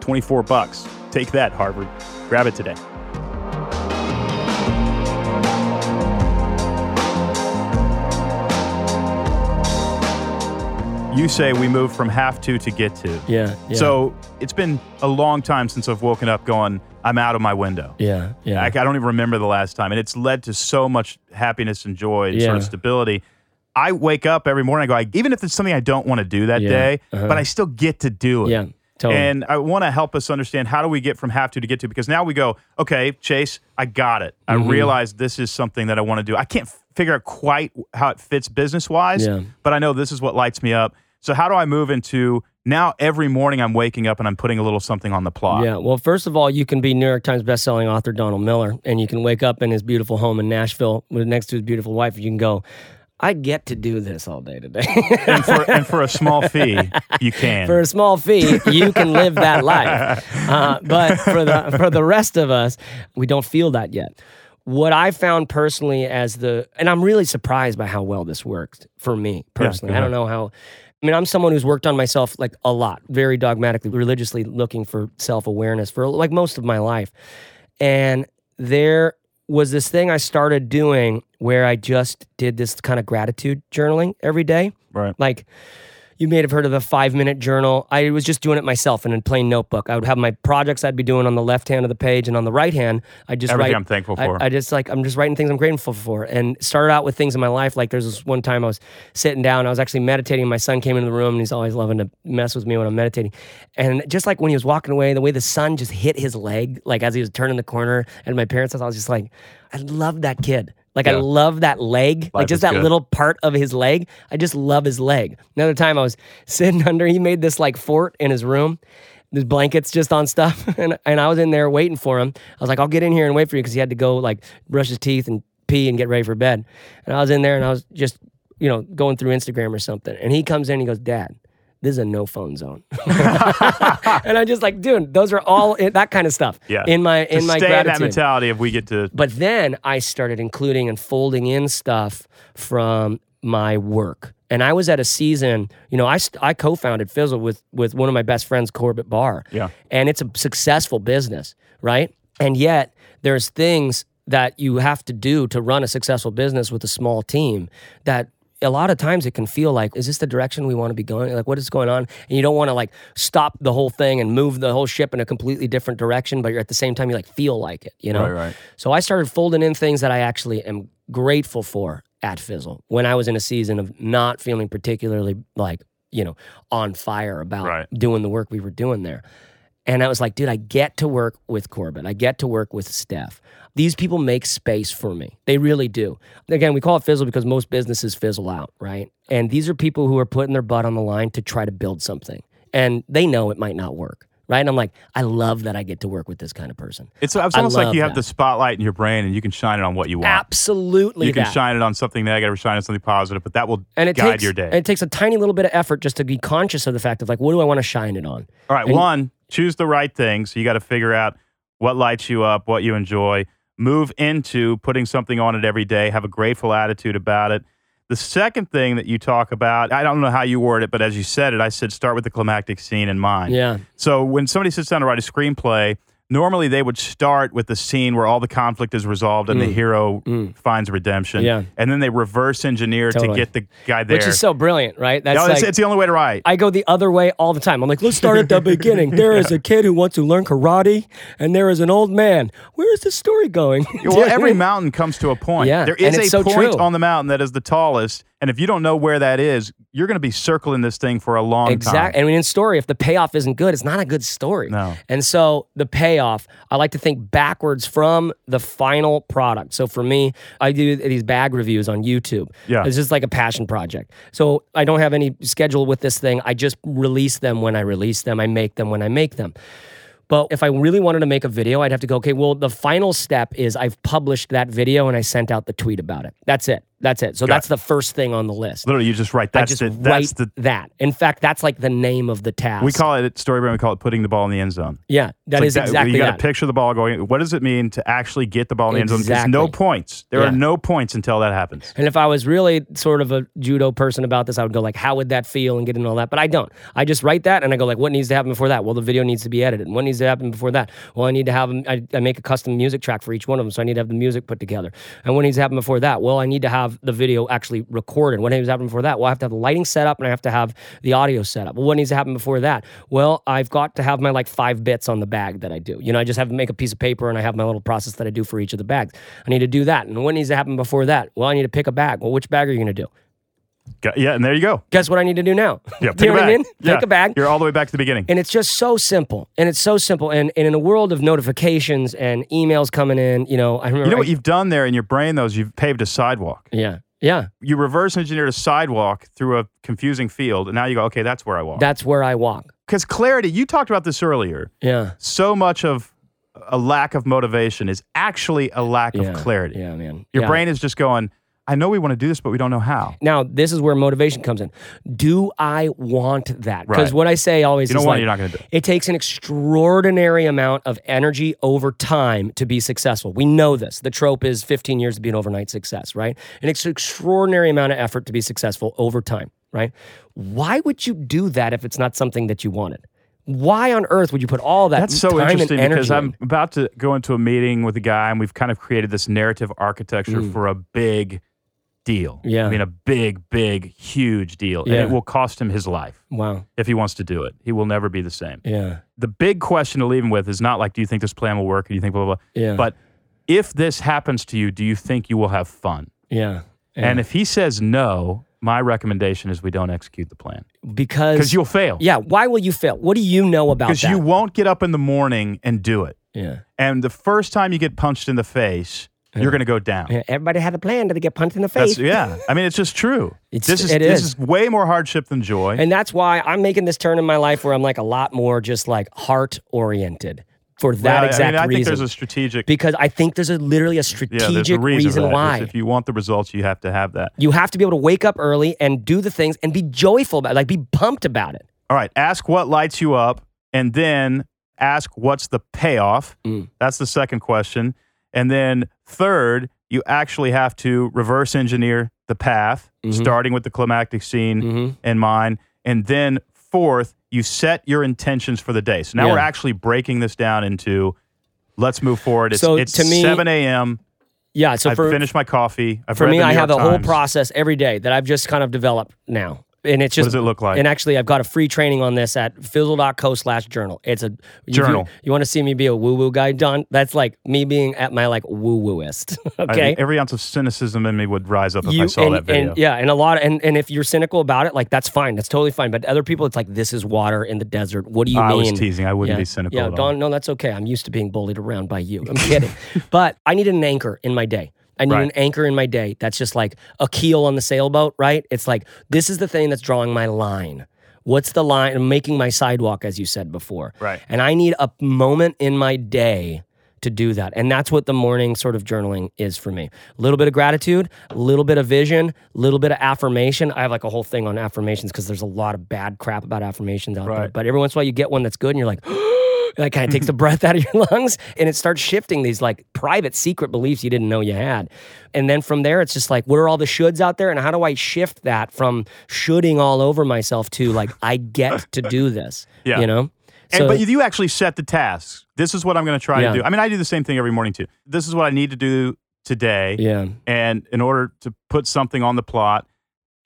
twenty-four bucks. Take that, Harvard. Grab it today. You say we moved from have to to get to. Yeah, yeah. So it's been a long time since I've woken up going, I'm out of my window. Yeah, yeah. I, I don't even remember the last time. And it's led to so much happiness and joy and yeah. sort of stability. I wake up every morning, I go, even if it's something I don't want to do that yeah, day, uh-huh. but I still get to do it. Yeah. Totally. And I want to help us understand how do we get from have to to get to, because now we go, okay, Chase, I got it. I mm-hmm. realized this is something that I want to do. I can't f- figure out quite how it fits business-wise, yeah. but I know this is what lights me up. So how do I move into now every morning I'm waking up and I'm putting a little something on the plot? Yeah, well, first of all, you can be New York Times bestselling author Donald Miller, and you can wake up in his beautiful home in Nashville next to his beautiful wife, and you can go, I get to do this all day today. and, for, and for a small fee, you can. For a small fee, you can live that life. Uh, but for the for the rest of us, we don't feel that yet. What I found personally as the, and I'm really surprised by how well this worked for me personally. Yeah, I don't know how, I mean, I'm someone who's worked on myself like a lot, very dogmatically, religiously looking for self-awareness for like most of my life. And there was this thing I started doing where I just did this kind of gratitude journaling every day. Right. Like, you may have heard of the five-minute journal. I was just doing it myself in a plain notebook. I would have my projects I'd be doing on the left hand of the page, and on the right hand, I just Everything write- I'm thankful for. I, I just like, I'm just writing things I'm grateful for, and started out with things in my life. Like, there's this one time I was sitting down, I was actually meditating, and my son came into the room, and he's always loving to mess with me when I'm meditating. And just like when he was walking away, the way the sun just hit his leg, like as he was turning the corner, and my parents' house, I was just like, I love that kid. Like, yeah. I love that leg, Life like just that good. Little part of his leg. I just love his leg. Another time I was sitting under, he made this like fort in his room, his blankets just on stuff. And, and I was in there waiting for him. I was like, I'll get in here and wait for you, because he had to go like brush his teeth and pee and get ready for bed. And I was in there and I was just, you know, going through Instagram or something. And he comes in and he goes, Dad, this is a no phone zone. And I'm just like, dude, those are all it, that kind of stuff. Yeah. In my in to my stay gratitude. In that mentality if we get to. But then I started including and folding in stuff from my work And I was at a season, you know, I, I co-founded Fizzle with with one of my best friends, Corbett Barr. Yeah. And it's a successful business, right? And yet there's things that you have to do to run a successful business with a small team that a lot of times it can feel like, is this the direction we want to be going? Like, what is going on? And you don't want to like stop the whole thing and move the whole ship in a completely different direction, but you're at the same time, you like feel like it, you know? Right, right. So I started folding in things that I actually am grateful for at Fizzle when I was in a season of not feeling particularly like, you know, on fire about right. doing the work we were doing there. And I was like, dude, I get to work with Corbett. I get to work with Steph. These people make space for me. They really do. Again, we call it Fizzle because most businesses fizzle out, right? And these are people who are putting their butt on the line to try to build something. And they know it might not work, right? And I'm like, I love that I get to work with this kind of person. It's, it's almost like you have that. The spotlight in your brain and you can shine it on what you want. Absolutely. You can that. shine it on something negative or shine it on something positive, but that will and it guide takes, your day. And it takes a tiny little bit of effort just to be conscious of the fact of like, what do I want to shine it on? All right, and, one... choose the right thing. So you got to figure out what lights you up, what you enjoy. Move into putting something on it every day. Have a grateful attitude about it. The second thing that you talk about, I don't know how you word it, but as you said it, I said start with the climactic scene in mind. Yeah. So when somebody sits down to write a screenplay, normally they would start with the scene where all the conflict is resolved and mm. the hero mm. finds redemption. Yeah. And then they reverse engineer totally. to get the guy there. Which is so brilliant, right? That's no, like, it's the only way to write. I go the other way all the time. I'm like, let's start at the beginning. There yeah. is a kid who wants to learn karate, and there is an old man. Where is this story going? Well, every mountain comes to a point. Yeah. There is a so point true. on the mountain that is the tallest. And if you don't know where that is, you're going to be circling this thing for a long exactly. time. Exactly. And in story, if the payoff isn't good, it's not a good story. No. And so the payoff, I like to think backwards from the final product. So for me, I do these bag reviews on YouTube. Yeah. It's just like a passion project. So I don't have any schedule with this thing. I just release them when I release them. I make them when I make them. But if I really wanted to make a video, I'd have to go, okay, well, the final step is I've published that video and I sent out the tweet about it. That's it. That's it. So Got that's it. the first thing on the list. Literally, you just write that's, I just the, that's write the... that. In fact, that's like the name of the task. We call it at StoryBrand, we call it putting the ball in the end zone. Yeah, that it's is like that, exactly You got to picture the ball going, what does it mean to actually get the ball in the exactly. end zone? There's no points. There yeah. are no points until that happens. And if I was really sort of a judo person about this, I would go like, how would that feel and get into all that? But I don't. I just write that and I go like, what needs to happen before that? Well, the video needs to be edited. And what needs to happen before that? Well, I need to have, I, I make a custom music track for each one of them, so I need to have the music put together. And what needs to happen before that? Well, I need to have the video actually recorded. What needs to happen before that? Well, I have to have the lighting set up and I have to have the audio set up. Well, what needs to happen before that? Well, I've got to have my like five bits on the bag that I do. You know, I just have to make a piece of paper and I have my little process that I do for each of the bags. I need to do that. And what needs to happen before that? Well, I need to pick a bag. Well, which bag are you going to do? Yeah, and there you go. Guess what I need to do now? Yeah, pick you know a bag. What I mean? Yeah. Pick a bag. You're all the way back to the beginning. And it's just so simple. And it's so simple. And, and in a world of notifications and emails coming in, you know, I remember. You know I, what you've done there in your brain, though, is you've paved a sidewalk. Yeah. Yeah. You reverse engineered a sidewalk through a confusing field, and now you go, okay, that's where I walk. That's where I walk. Because clarity, you talked about this earlier. Yeah. So much of a lack of motivation is actually a lack yeah. of clarity. Yeah, man. Your yeah. brain is just going, I know we want to do this, but we don't know how. Now, this is where motivation comes in. Do I want that? Because right. what I say always you don't is want like, it, you're not gonna do it. It takes an extraordinary amount of energy over time to be successful. We know this. The trope is fifteen years to be an overnight success, right? And it's an extraordinary amount of effort to be successful over time, right? Why would you do that if it's not something that you wanted? Why on earth would you put all that That's so time interesting and energy because in? I'm about to go into a meeting with a guy and we've kind of created this narrative architecture mm. for a big... deal. Yeah. I mean, a big, big, huge deal. Yeah. And it will cost him his life. Wow. If he wants to do it. He will never be the same. Yeah. The big question to leave him with is not like, do you think this plan will work? Or do you think blah, blah, blah? Yeah. But if this happens to you, do you think you will have fun? Yeah. yeah. And if he says no, my recommendation is we don't execute the plan. Because... Because you'll fail. Yeah. Why will you fail? What do you know about that? Because you won't get up in the morning and do it. Yeah. And the first time you get punched in the face... you're going to go down. Yeah, everybody had a plan to get punched in the face. That's, yeah. I mean, it's just true. It's, this is, it is. This is way more hardship than joy. And that's why I'm making this turn in my life where I'm like a lot more just like heart-oriented for that yeah, exact I mean, I reason. I think there's a strategic... Because I think there's a, literally a strategic yeah, a reason, reason why. If you want the results, you have to have that. You have to be able to wake up early and do the things and be joyful about it, like be pumped about it. All right. Ask what lights you up and then ask what's the payoff. Mm. That's the second question. And then third, you actually have to reverse engineer the path, mm-hmm. starting with the climactic scene mm-hmm. in mind. And then fourth, you set your intentions for the day. So now yeah. we're actually breaking this down into, let's move forward. It's, so it's to me, seven a.m. Yeah, so I've for, finished my coffee. I've for read me, the New I York have a Times. Whole process every day that I've just kind of developed now. And it's just, what does it look like? And actually, I've got a free training on this at fizzle.co slash journal. It's a journal. You, you want to see me be a woo-woo guy, Don? That's like me being at my like woo-wooist. Okay. I, every ounce of cynicism in me would rise up if you, I saw and, that video. And, yeah, and a lot. Of, and and if you're cynical about it, like that's fine. That's totally fine. But other people, it's like this is water in the desert. What do you I mean? I was teasing. I wouldn't yeah, be cynical. Yeah, at Don. All. No, that's okay. I'm used to being bullied around by you. I'm kidding. But I need an anchor in my day. I need right. an anchor in my day that's just like a keel on the sailboat, right? It's like, this is the thing that's drawing my line. What's the line? I'm making my sidewalk, as you said before. Right. And I need a moment in my day to do that. And that's what the morning sort of journaling is for me. A little bit of gratitude, a little bit of vision, a little bit of affirmation. I have like a whole thing on affirmations because there's a lot of bad crap about affirmations out right. there. But every once in a while you get one that's good and you're like... That kind of takes the breath out of your lungs and it starts shifting these like private secret beliefs you didn't know you had. And then from there, it's just like, what are all the shoulds out there? And how do I shift that from shoulding all over myself to like, I get to do this, yeah. you know? So, and, but you actually set the tasks. This is what I'm going to try yeah. to do. I mean, I do the same thing every morning too. This is what I need to do today. Yeah. And in order to put something on the plot,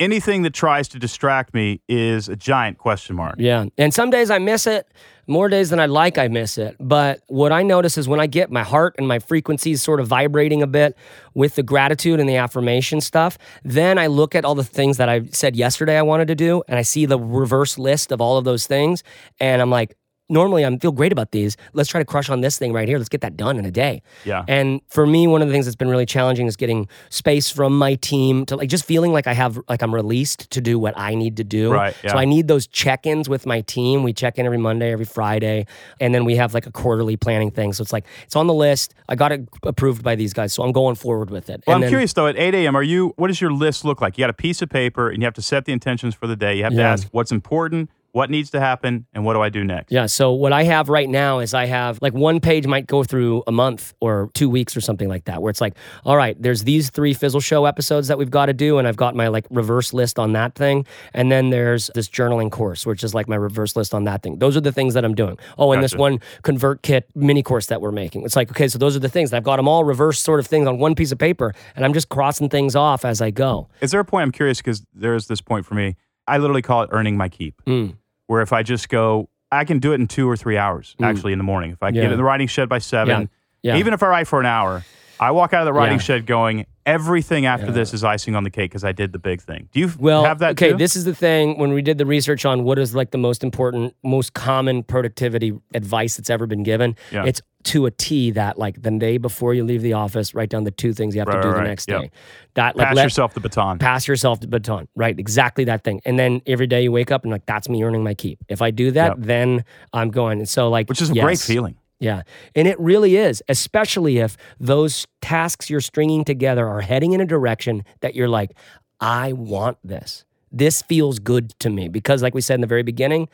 anything that tries to distract me is a giant question mark. Yeah. And some days I miss it. More days than I'd like, I miss it. But what I notice is when I get my heart and my frequencies sort of vibrating a bit with the gratitude and the affirmation stuff, then I look at all the things that I said yesterday I wanted to do, and I see the reverse list of all of those things, and I'm like, normally I feel great about these. Let's try to crush on this thing right here. Let's get that done in a day. Yeah. And for me, one of the things that's been really challenging is getting space from my team to like just feeling like I have like I'm released to do what I need to do. Right. Yeah. So I need those check-ins with my team. We check in every Monday, every Friday, and then we have like a quarterly planning thing. So it's like it's on the list. I got it approved by these guys, so I'm going forward with it. Well, and I'm then, curious though. At eight a.m., are you? What does your list look like? You got a piece of paper, and you have to set the intentions for the day. You have yeah. to ask what's important. What needs to happen, and what do I do next? Yeah, so what I have right now is I have, like one page might go through a month or two weeks or something like that, where it's like, all right, there's these three Fizzle Show episodes that we've got to do, and I've got my like reverse list on that thing, and then there's this journaling course, which is like my reverse list on that thing. Those are the things that I'm doing. Oh, and gotcha. This one ConvertKit mini course that we're making. It's like, okay, so those are the things that I've got them all reverse sort of things on one piece of paper, and I'm just crossing things off as I go. Is there a point, I'm curious, because there is this point for me, I literally call it earning my keep. Mm. Where if I just go, I can do it in two or three hours, mm. actually, in the morning. If I yeah. get in the writing shed by seven, yeah. Yeah. even if I write for an hour, I walk out of the writing yeah. shed going, everything after yeah. this is icing on the cake because I did the big thing. Do you well, have that okay, too? This is the thing. When we did the research on what is like the most important, most common productivity advice that's ever been given, yeah. it's to a T that like the day before you leave the office, write down the two things you have right, to do right, the next yep. day. That like, pass let, yourself the baton. Pass yourself the baton. Right. Exactly that thing. And then every day you wake up and like, that's me earning my keep. If I do that, yep. then I'm going. And so like, which is a yes. great feeling. Yeah. And it really is, especially if those tasks you're stringing together are heading in a direction that you're like, I want this. This feels good to me. Because like we said in the very beginning,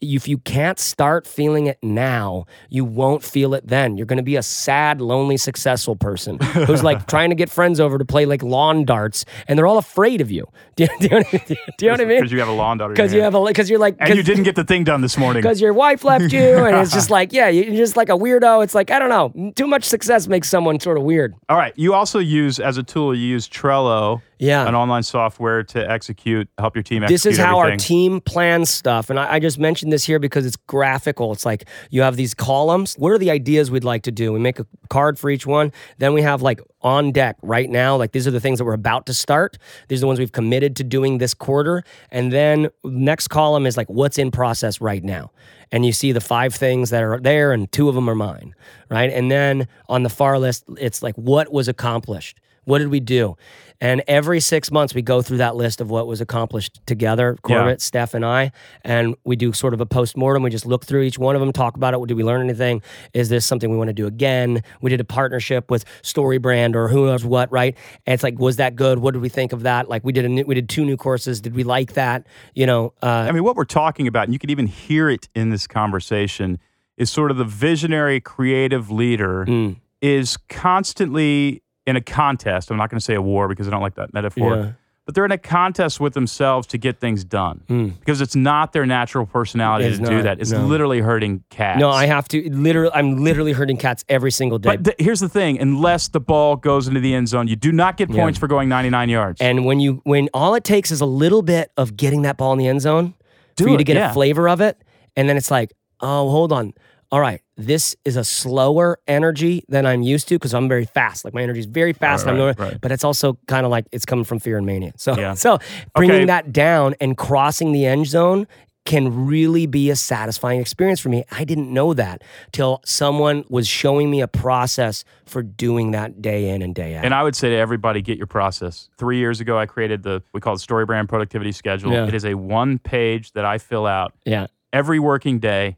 if you can't start feeling it now, you won't feel it then. You're going to be a sad, lonely, successful person who's like trying to get friends over to play like lawn darts, and they're all afraid of you. Do you, do you, know, what, do you know what I mean? Because you have a lawn dart. Because you have a because you're like and you didn't get the thing done this morning. Because your wife left you, and it's just like yeah, you're just like a weirdo. It's like I don't know. Too much success makes someone sort of weird. All right. You also use as a tool. You use Trello. Yeah. An online software to execute, help your team execute This is how everything. Our team plans stuff. And I, I just mentioned this here because it's graphical. It's like you have these columns. What are the ideas we'd like to do? We make a card for each one. Then we have like on deck right now. Like these are the things that we're about to start. These are the ones we've committed to doing this quarter. And then next column is like what's in process right now. And you see the five things that are there and two of them are mine, right? And then on the far list, it's like what was accomplished. What did we do? And every six months, we go through that list of what was accomplished together, Corbett, yeah. Steph, and I, and we do sort of a postmortem. We just look through each one of them, talk about it. Did we learn anything? Is this something we want to do again? We did a partnership with Story Brand or who knows what, right? And it's like, was that good? What did we think of that? Like, we did a new, we did two new courses. Did we like that? You know, uh, I mean, what we're talking about, and you can even hear it in this conversation, is sort of the visionary creative leader mm. is constantly in a contest. I'm not going to say a war because I don't like that metaphor. Yeah. But they're in a contest with themselves to get things done mm. because it's not their natural personality it's to not, do that. It's no. literally hurting cats. No, I have to literally. I'm literally hurting cats every single day. But th- here's the thing: unless the ball goes into the end zone, you do not get points yeah. for going ninety-nine yards. And when you when all it takes is a little bit of getting that ball in the end zone do for you it, to get yeah. a flavor of it, and then it's like, oh, hold on, all right, this is a slower energy than I'm used to because I'm very fast. Like my energy is very fast. Right, and I'm right, going, right. But it's also kind of like it's coming from fear and mania. So, yeah. so bringing okay. that down and crossing the end zone can really be a satisfying experience for me. I didn't know that till someone was showing me a process for doing that day in and day out. And I would say to everybody, get your process. Three years ago, I created the, we call it Story Brand Productivity Schedule. Yeah. It is a one page that I fill out yeah. every working day.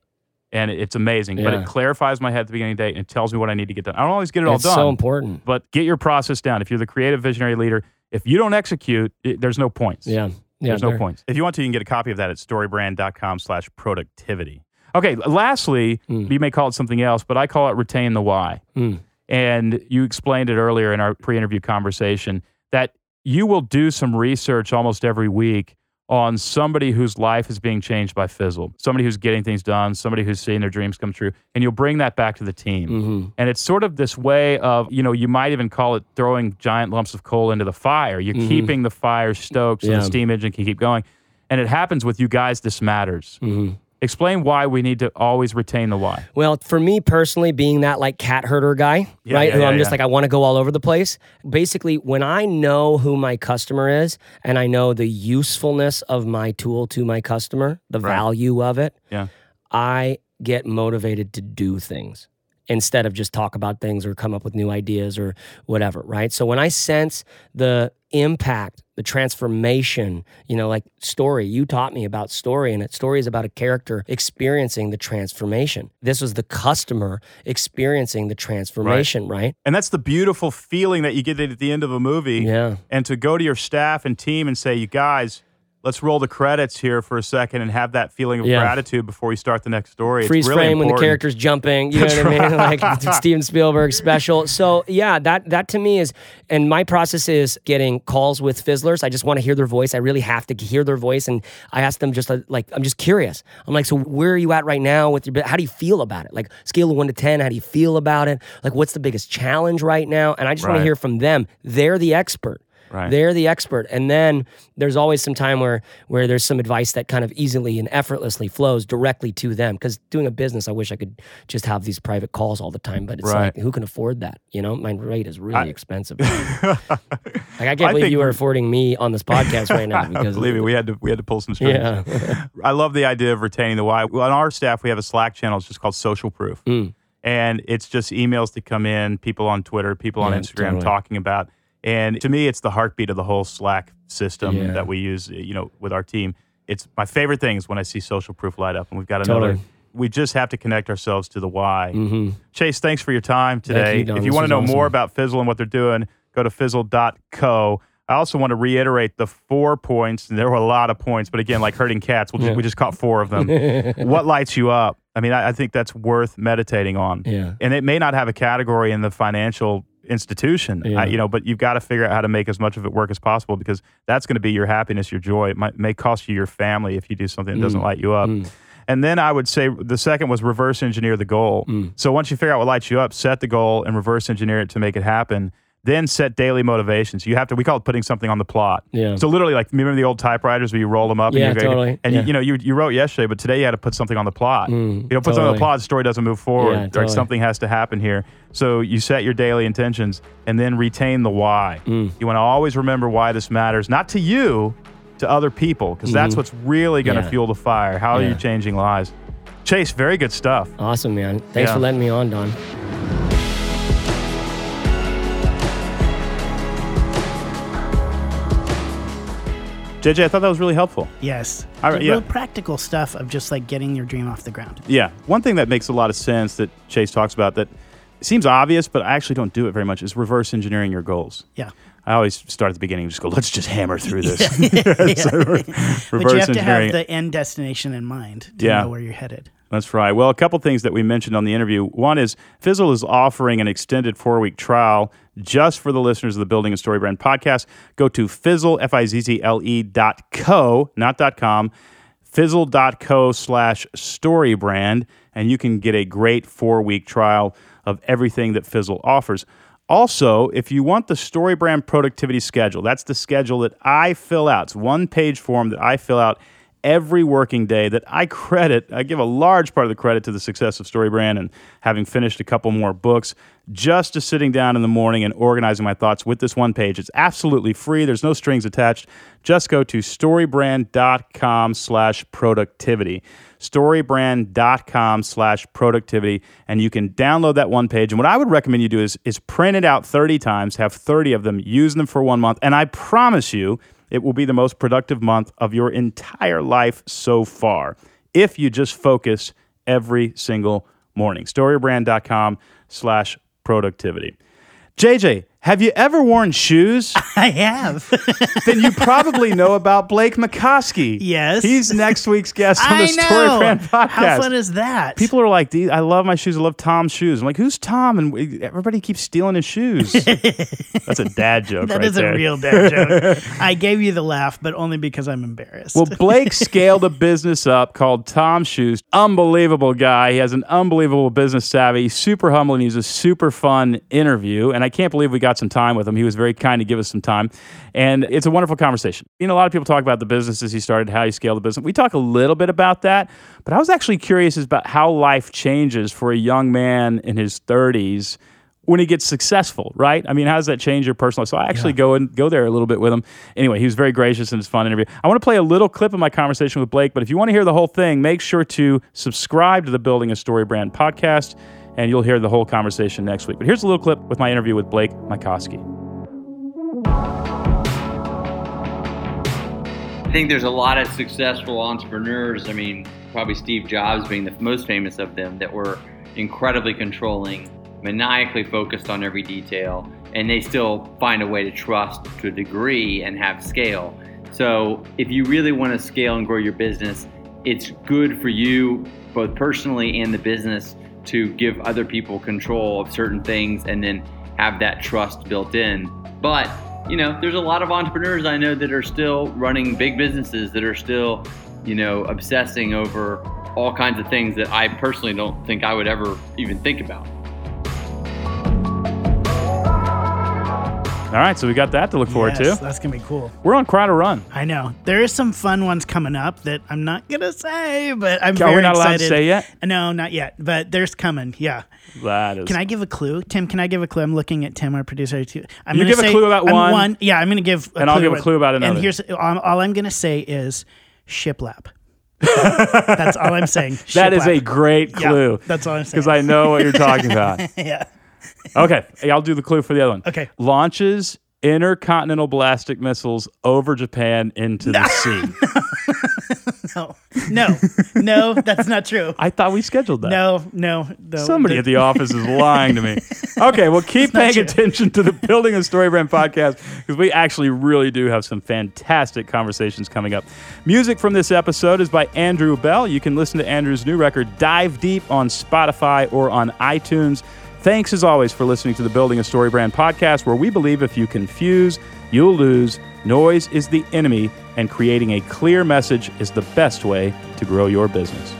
And it's amazing, yeah. but it clarifies my head at the beginning of the day and it tells me what I need to get done. I don't always get it all it's done. It's so important. But get your process down. If you're the creative visionary leader, if you don't execute, it, there's no points. Yeah. yeah there's no there. points. If you want to, you can get a copy of that at storybrand.com slash productivity. Okay, lastly, mm. you may call it something else, but I call it retain the why. Mm. And you explained it earlier in our pre-interview conversation that you will do some research almost every week on somebody whose life is being changed by Fizzle, somebody who's getting things done, somebody who's seeing their dreams come true, and you'll bring that back to the team. Mm-hmm. And it's sort of this way of, you know, you might even call it throwing giant lumps of coal into the fire. You're mm-hmm. keeping the fire stoked so yeah. the steam engine can keep going. And it happens with you guys, this matters. Mm-hmm. Explain why we need to always retain the why. Well, for me personally, being that like cat herder guy, yeah, right? Yeah, who I'm yeah, just yeah. like, I want to go all over the place. Basically, when I know who my customer is and I know the usefulness of my tool to my customer, the right. value of it, yeah. I get motivated to do things instead of just talk about things or come up with new ideas or whatever, right? So when I sense the impact, the transformation, you know, like story, you taught me about story, and it story is about a character experiencing the transformation. This was the customer experiencing the transformation, right? right? And that's the beautiful feeling that you get at the end of a movie. Yeah. And to go to your staff and team and say, you guys, let's roll the credits here for a second and have that feeling of yeah. gratitude before we start the next story. Freeze it's really frame important. When the character's jumping, you know That's what I mean? Right. Like Steven Spielberg special. So yeah, that that to me is, and my process is getting calls with Fizzlers. I just want to hear their voice. I really have to hear their voice. And I ask them just like, I'm just curious. I'm like, so where are you at right now with your, how do you feel about it? Like scale of one to ten, how do you feel about it? Like what's the biggest challenge right now? And I just right. want to hear from them. They're the expert. Right. They're the expert. And then there's always some time where where there's some advice that kind of easily and effortlessly flows directly to them. Because doing a business, I wish I could just have these private calls all the time. But it's right. like, who can afford that? You know, my rate is really I, expensive. Like, I can't I believe you are affording me on this podcast right now. Because believe me, we had to we had to pull some strings. Yeah. I love the idea of retaining the why. Well, on our staff, we have a Slack channel. It's just called Social Proof. Mm. And it's just emails that come in, people on Twitter, people yeah, on Instagram totally. talking about. And to me, it's the heartbeat of the whole Slack system yeah. that we use, you know, with our team. It's my favorite thing is when I see Social Proof light up, and we've got another. Totally. We just have to connect ourselves to the why. Mm-hmm. Chase, thanks for your time today. You, if you want to know awesome. more about Fizzle and what they're doing, go to fizzle dot co. I also want to reiterate the four points, and there were a lot of points, but again, like herding cats, we'll yeah. just, we just caught four of them. What lights you up? I mean, I, I think that's worth meditating on. Yeah. And it may not have a category in the financial institution, yeah. I, you know, but you've got to figure out how to make as much of it work as possible, because that's going to be your happiness, your joy. It might, may cost you your family if you do something that mm. doesn't light you up. Mm. And then I would say the second was reverse engineer the goal. Mm. So once you figure out what lights you up, set the goal and reverse engineer it to make it happen. Then set daily motivations. You have to, we call it putting something on the plot. Yeah. So literally, like, remember the old typewriters where you roll them up? Yeah, and you're, totally. And, yeah. you, you know, you you wrote yesterday, but today you had to put something on the plot. Mm, you know, put totally. something on the plot, the story doesn't move forward. Yeah, totally. Like something has to happen here. So you set your daily intentions and then retain the why. Mm. You want to always remember why this matters, not to you, to other people, because mm-hmm. that's what's really going to yeah. fuel the fire. How yeah. are you changing lives? Chase, very good stuff. Awesome, man. Thanks yeah. for letting me on, Don. J J, I thought that was really helpful. Yes. I, the yeah. real practical stuff of just like getting your dream off the ground. Yeah. One thing that makes a lot of sense that Chase talks about that seems obvious, but I actually don't do it very much, is reverse engineering your goals. Yeah. I always start at the beginning and just go, let's just hammer through this. Yeah. so, re- but you have to have the end destination in mind to yeah. know where you're headed. That's right. Well, a couple things that we mentioned on the interview. One is Fizzle is offering an extended four-week trial just for the listeners of the Building a Story Brand podcast. Go to Fizzle, F I Z Z L E dot co, not dot com, fizzle.co slash story brand, and you can get a great four-week trial of everything that Fizzle offers. Also, if you want the Story Brand Productivity Schedule, that's the schedule that I fill out. It's a one-page form that I fill out every working day that I credit. I give a large part of the credit to the success of Story Brand and having finished a couple more books, just to sitting down in the morning and organizing my thoughts with this one page. It's absolutely free. There's no strings attached. Just go to storybrand.com slash productivity. storybrand.com slash productivity, and you can download that one page. And what I would recommend you do is, is print it out thirty times, have thirty of them, use them for one month, and I promise you it will be the most productive month of your entire life so far if you just focus every single morning. Storybrand.com slash productivity. J J, have you ever worn shoes? I have. Then you probably know about Blake Mikoski. Yes. He's next week's guest on the Story Brand podcast. How fun is that? People are like, I love my shoes. I love Tom's shoes. I'm like, who's Tom? And everybody keeps stealing his shoes. That's a dad joke right there. That is a real dad joke. I gave you the laugh, but only because I'm embarrassed. Well, Blake scaled a business up called Tom's Shoes. Unbelievable guy. He has an unbelievable business savvy. He's super humble, and he's a super fun interview. And I can't believe we got some time with him. He was very kind to give us some time, and it's a wonderful conversation. You know, a lot of people talk about the businesses he started, how he scaled the business. We talk a little bit about that, but I was actually curious about how life changes for a young man in his thirties when he gets successful, right? I mean, how does that change your personal life? So I actually yeah. go and go there a little bit with him. Anyway, he was very gracious, and it's a fun interview. I want to play a little clip of my conversation with Blake, but if you want to hear the whole thing, make sure to subscribe to the Building a Story Brand podcast, and you'll hear the whole conversation next week. But here's a little clip with my interview with Blake Mikoski. I think there's a lot of successful entrepreneurs. I mean, probably Steve Jobs being the most famous of them, that were incredibly controlling, maniacally focused on every detail, and they still find a way to trust to a degree and have scale. So if you really want to scale and grow your business, it's good for you, both personally and the business, to give other people control of certain things and then have that trust built in. But, you know, there's a lot of entrepreneurs I know that are still running big businesses that are still, you know, obsessing over all kinds of things that I personally don't think I would ever even think about. All right, so we got that to look forward yes, to. That's going to be cool. We're on Cry to Run. I know. There is some fun ones coming up that I'm not going to say, but I'm Are very excited. Are we not allowed to say yet? No, not yet, but there's coming, yeah. That is. Can I give a clue? Tim, can I give a clue? I'm looking at Tim, our producer. I'm you give say, a clue about one, one. Yeah, I'm going to give a and clue. And I'll give a clue about another. And here's all, all I'm going to say is shiplap. That's all I'm saying. Shiplap. That is a great clue. Yeah, that's all I'm saying. Because I know what you're talking about. Yeah. Okay, I'll do the clue for the other one. Okay. Launches intercontinental ballistic missiles over Japan into no. the sea. No, no, no, that's not true. I thought we scheduled that. No, no, no. Somebody at the office is lying to me. Okay, well, keep paying true. attention to the Building a Story Brand podcast, because we actually really do have some fantastic conversations coming up. Music from this episode is by Andrew Bell. You can listen to Andrew's new record, Dive Deep, on Spotify or on iTunes. Thanks, as always, for listening to the Building a Story Brand podcast, where we believe if you confuse, you'll lose. Noise is the enemy, and creating a clear message is the best way to grow your business.